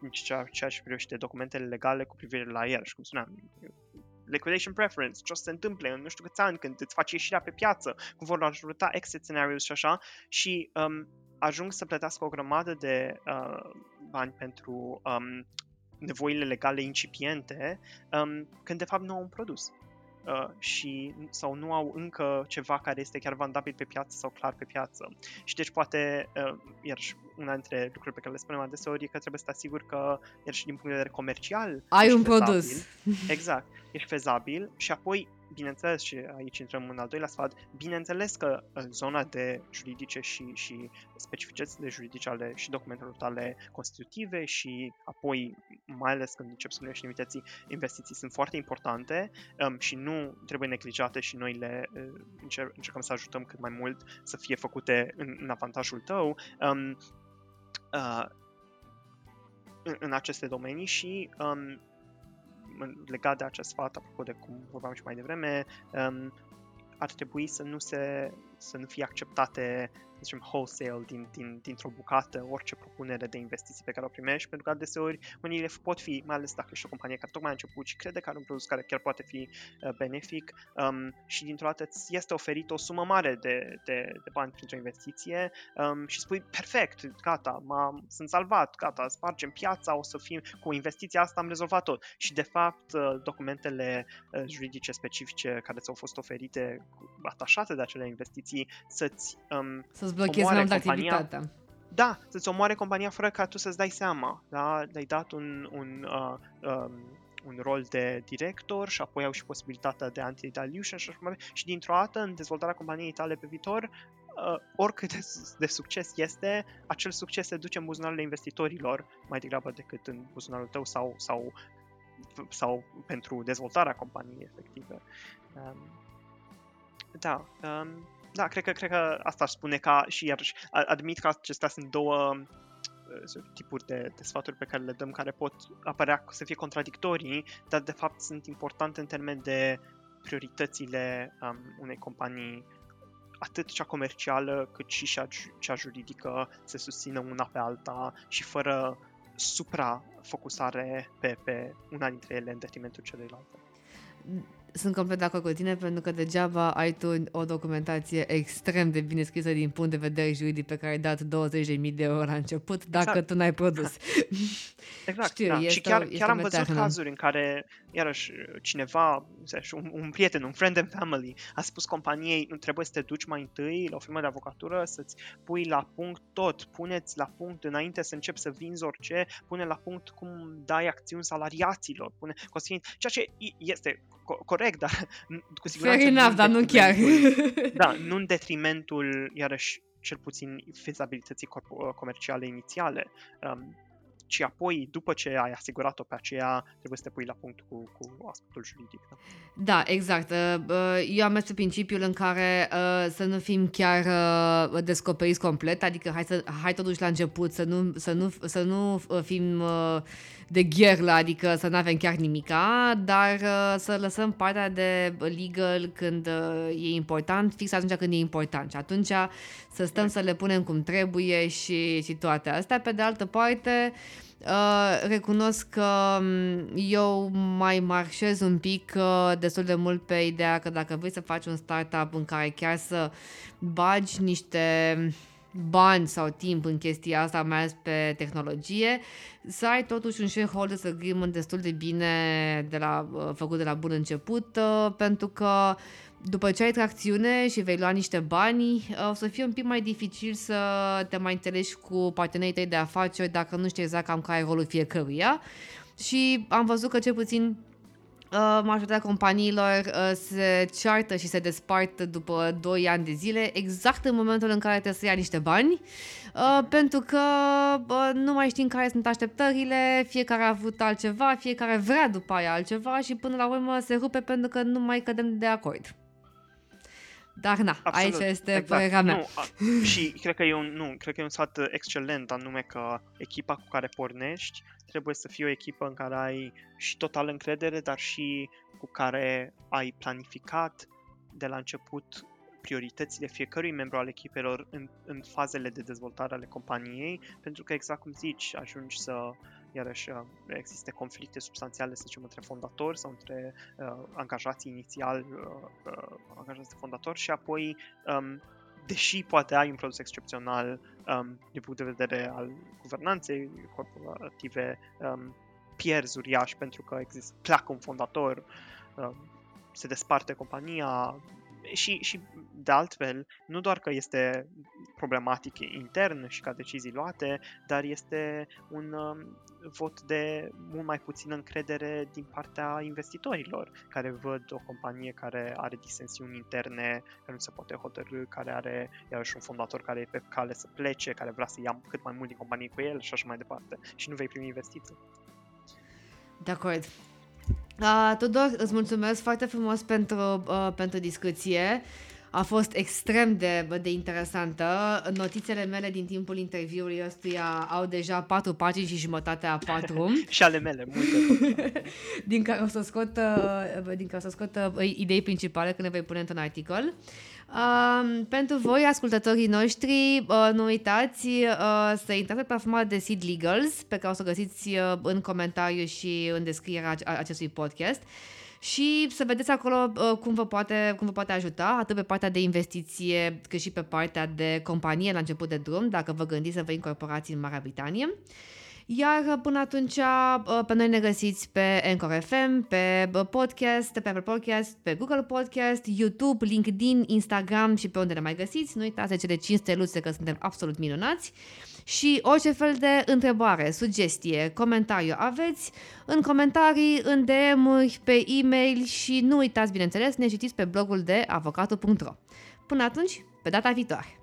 în ceea ce privește documentele legale cu privire la iarăși, cum spuneam, liquidation preference, ce o să se întâmple în nu știu câți ani când îți faci ieșirea pe piață, cum vor ajuta exit scenarios și așa, și ajung să plătească o grămadă de bani pentru nevoile legale incipiente, când de fapt nu au un produs sau nu au încă ceva care este chiar vandabil pe piață sau clar pe piață. Și deci poate, iarăși, una dintre lucruri pe care le spunem adeseori e că trebuie să te asiguri că, iarăși, din punct de vedere comercial, ai un produs. Exact, ești fezabil și apoi, bineînțeles, și aici intrăm în al doilea sfat, bineînțeles că zona de juridice și specificitățile juridice ale și documentelor tale constitutive și apoi, mai ales când încep să primești investiții, sunt foarte importante și nu trebuie neglijate și noi le încercăm să ajutăm cât mai mult să fie făcute în avantajul tău în aceste domenii și legat de acest sfat, apropo de cum vorbeam și mai devreme, ar trebui să nu fie acceptate, să zicem, wholesale dintr-o bucată orice propunere de investiții pe care o primești, pentru că adeseori unele pot fi, mai ales dacă ești o companie care tocmai a început și crede că are un produs care chiar poate fi benefic și dintr-o dată îți este oferită o sumă mare de bani printr-o investiție și spui, perfect, gata, sunt salvat, gata, spargem piața, o să fim cu investiția asta, am rezolvat tot. Și de fapt documentele juridice specifice care ți-au fost oferite atașate de acele investiții să-ți blochezi mai mult activitatea. Da, să-ți omoare compania fără ca tu să-ți dai seama. Da? Le-ai dat un un rol de director și apoi au și posibilitatea de anti-dilution și așa mai departe. Și dintr-o dată, în dezvoltarea companiei tale pe viitor, oricât de succes este, acel succes se duce în buzunarele investitorilor mai degrabă decât în buzunarul tău sau pentru dezvoltarea companiei efective. Da, cred că asta aș spune ca și iarăși admit că acestea sunt două tipuri de sfaturi pe care le dăm, care pot apărea să fie contradictorii, dar de fapt sunt importante în termen de prioritățile unei companii, atât cea comercială cât și cea juridică, se susțină una pe alta și fără supra-focusare pe una dintre ele în detrimentul celeilalte. Sunt complet de acord cu tine, pentru că degeaba ai tu o documentație extrem de bine scrisă din punct de vedere juridic pe care ai dat 20.000 de euro la început, dacă exact. Tu n-ai produs. Exact, știu, da. Și chiar am văzut cazuri în care, iarăși, cineva, un prieten, un friend and family, a spus companiei, nu trebuie să te duci mai întâi la o firmă de avocatură, să-ți pui la punct tot, puneți la punct înainte să începi să vinzi orice, pune la punct cum dai acțiuni salariaților, ceea ce este corect, dar cu siguranță... Fair enough, dar nu chiar. Da, nu în detrimentul, iarăși, cel puțin fezabilității comerciale inițiale, ci apoi, după ce ai asigurat-o pe aceea, trebuie să te pui la punct cu aspectul juridic. Da, exact. Eu am mers pe principiul în care să nu fim chiar descoperiți complet, adică hai totuși la început să nu fim de gherlă, adică să nu avem chiar nimica, dar să lăsăm partea de legal când e important, fix atunci când e important. Și atunci să stăm să le punem cum trebuie și toate astea. Pe de altă parte, recunosc că eu mai marșez un pic destul de mult pe ideea că dacă vrei să faci un startup în care chiar să bagi niște bani sau timp în chestia asta, mai ales pe tehnologie, să ai totuși un shareholders agreement destul de bine făcut de la bun început, pentru că după ce ai tracțiune și vei lua niște bani, o să fie un pic mai dificil să te mai înțelegi cu partenerii tăi de afaceri dacă nu știi exact cam care e rolul fiecăruia. Și am văzut că cel puțin majoritatea companiilor se ceartă și se despart după 2 ani de zile, exact în momentul în care trebuie să ia niște bani, pentru că nu mai știm care sunt așteptările, fiecare a avut altceva, fiecare vrea după aia altceva și până la urmă se rupe pentru că nu mai cădem de acord. Dar na, absolut, aici este exact părerea mea. Și cred că e un sfat excelent, anume că echipa cu care pornești trebuie să fie o echipă în care ai și total încredere, dar și cu care ai planificat de la început prioritățile fiecărui membru al echipelor în fazele de dezvoltare ale companiei, pentru că exact cum zici, ajungi să... Iarăși există conflicte substanțiale, să zicem, între fondatori sau între angajații inițiali, angajați de fondatori și apoi, deși poate ai un produs excepțional din punct de vedere al guvernanței corporative, pierzi uriaș pentru că pleacă un fondator, se desparte compania. Și de altfel, nu doar că este problematic intern și ca decizii luate, dar este un vot de mult mai puțină încredere din partea investitorilor, care văd o companie care are disensiuni interne, care nu se poate hotărî, care are iarăși un fondator care e pe cale să plece, care vrea să ia cât mai mult din companie cu el și așa mai departe. Și nu vei primi investiții. De acord. Tudor, îți mulțumesc foarte frumos pentru discuție. A fost extrem de interesantă. Notițele mele din timpul interviului ăstuia au deja 4 pagini și jumătate a 4. Și ale mele, multe. Din care o să scot idei principale când le vei pune într-un articol. Pentru voi, ascultătorii noștri, nu uitați să intrați pe platforma de Seedlegals, pe care o să o găsiți în comentariu și în descrierea acestui podcast. Și să vedeți acolo cum vă poate ajuta, atât pe partea de investiție, cât și pe partea de companie la început de drum, dacă vă gândiți să vă incorporați în Marea Britanie. Iar până atunci, pe noi ne găsiți pe Anchor FM, pe podcast, pe Apple Podcast, pe Google Podcast, YouTube, LinkedIn, Instagram și pe unde ne mai găsiți. Nu uitați de cele 5 steluțe, că suntem absolut minunați. și orice fel de întrebare, sugestie, comentariu aveți în comentarii, în DM-uri, pe e-mail și nu uitați, bineînțeles, ne citiți pe blogul de avocatul.ro. Până atunci, pe data viitoare!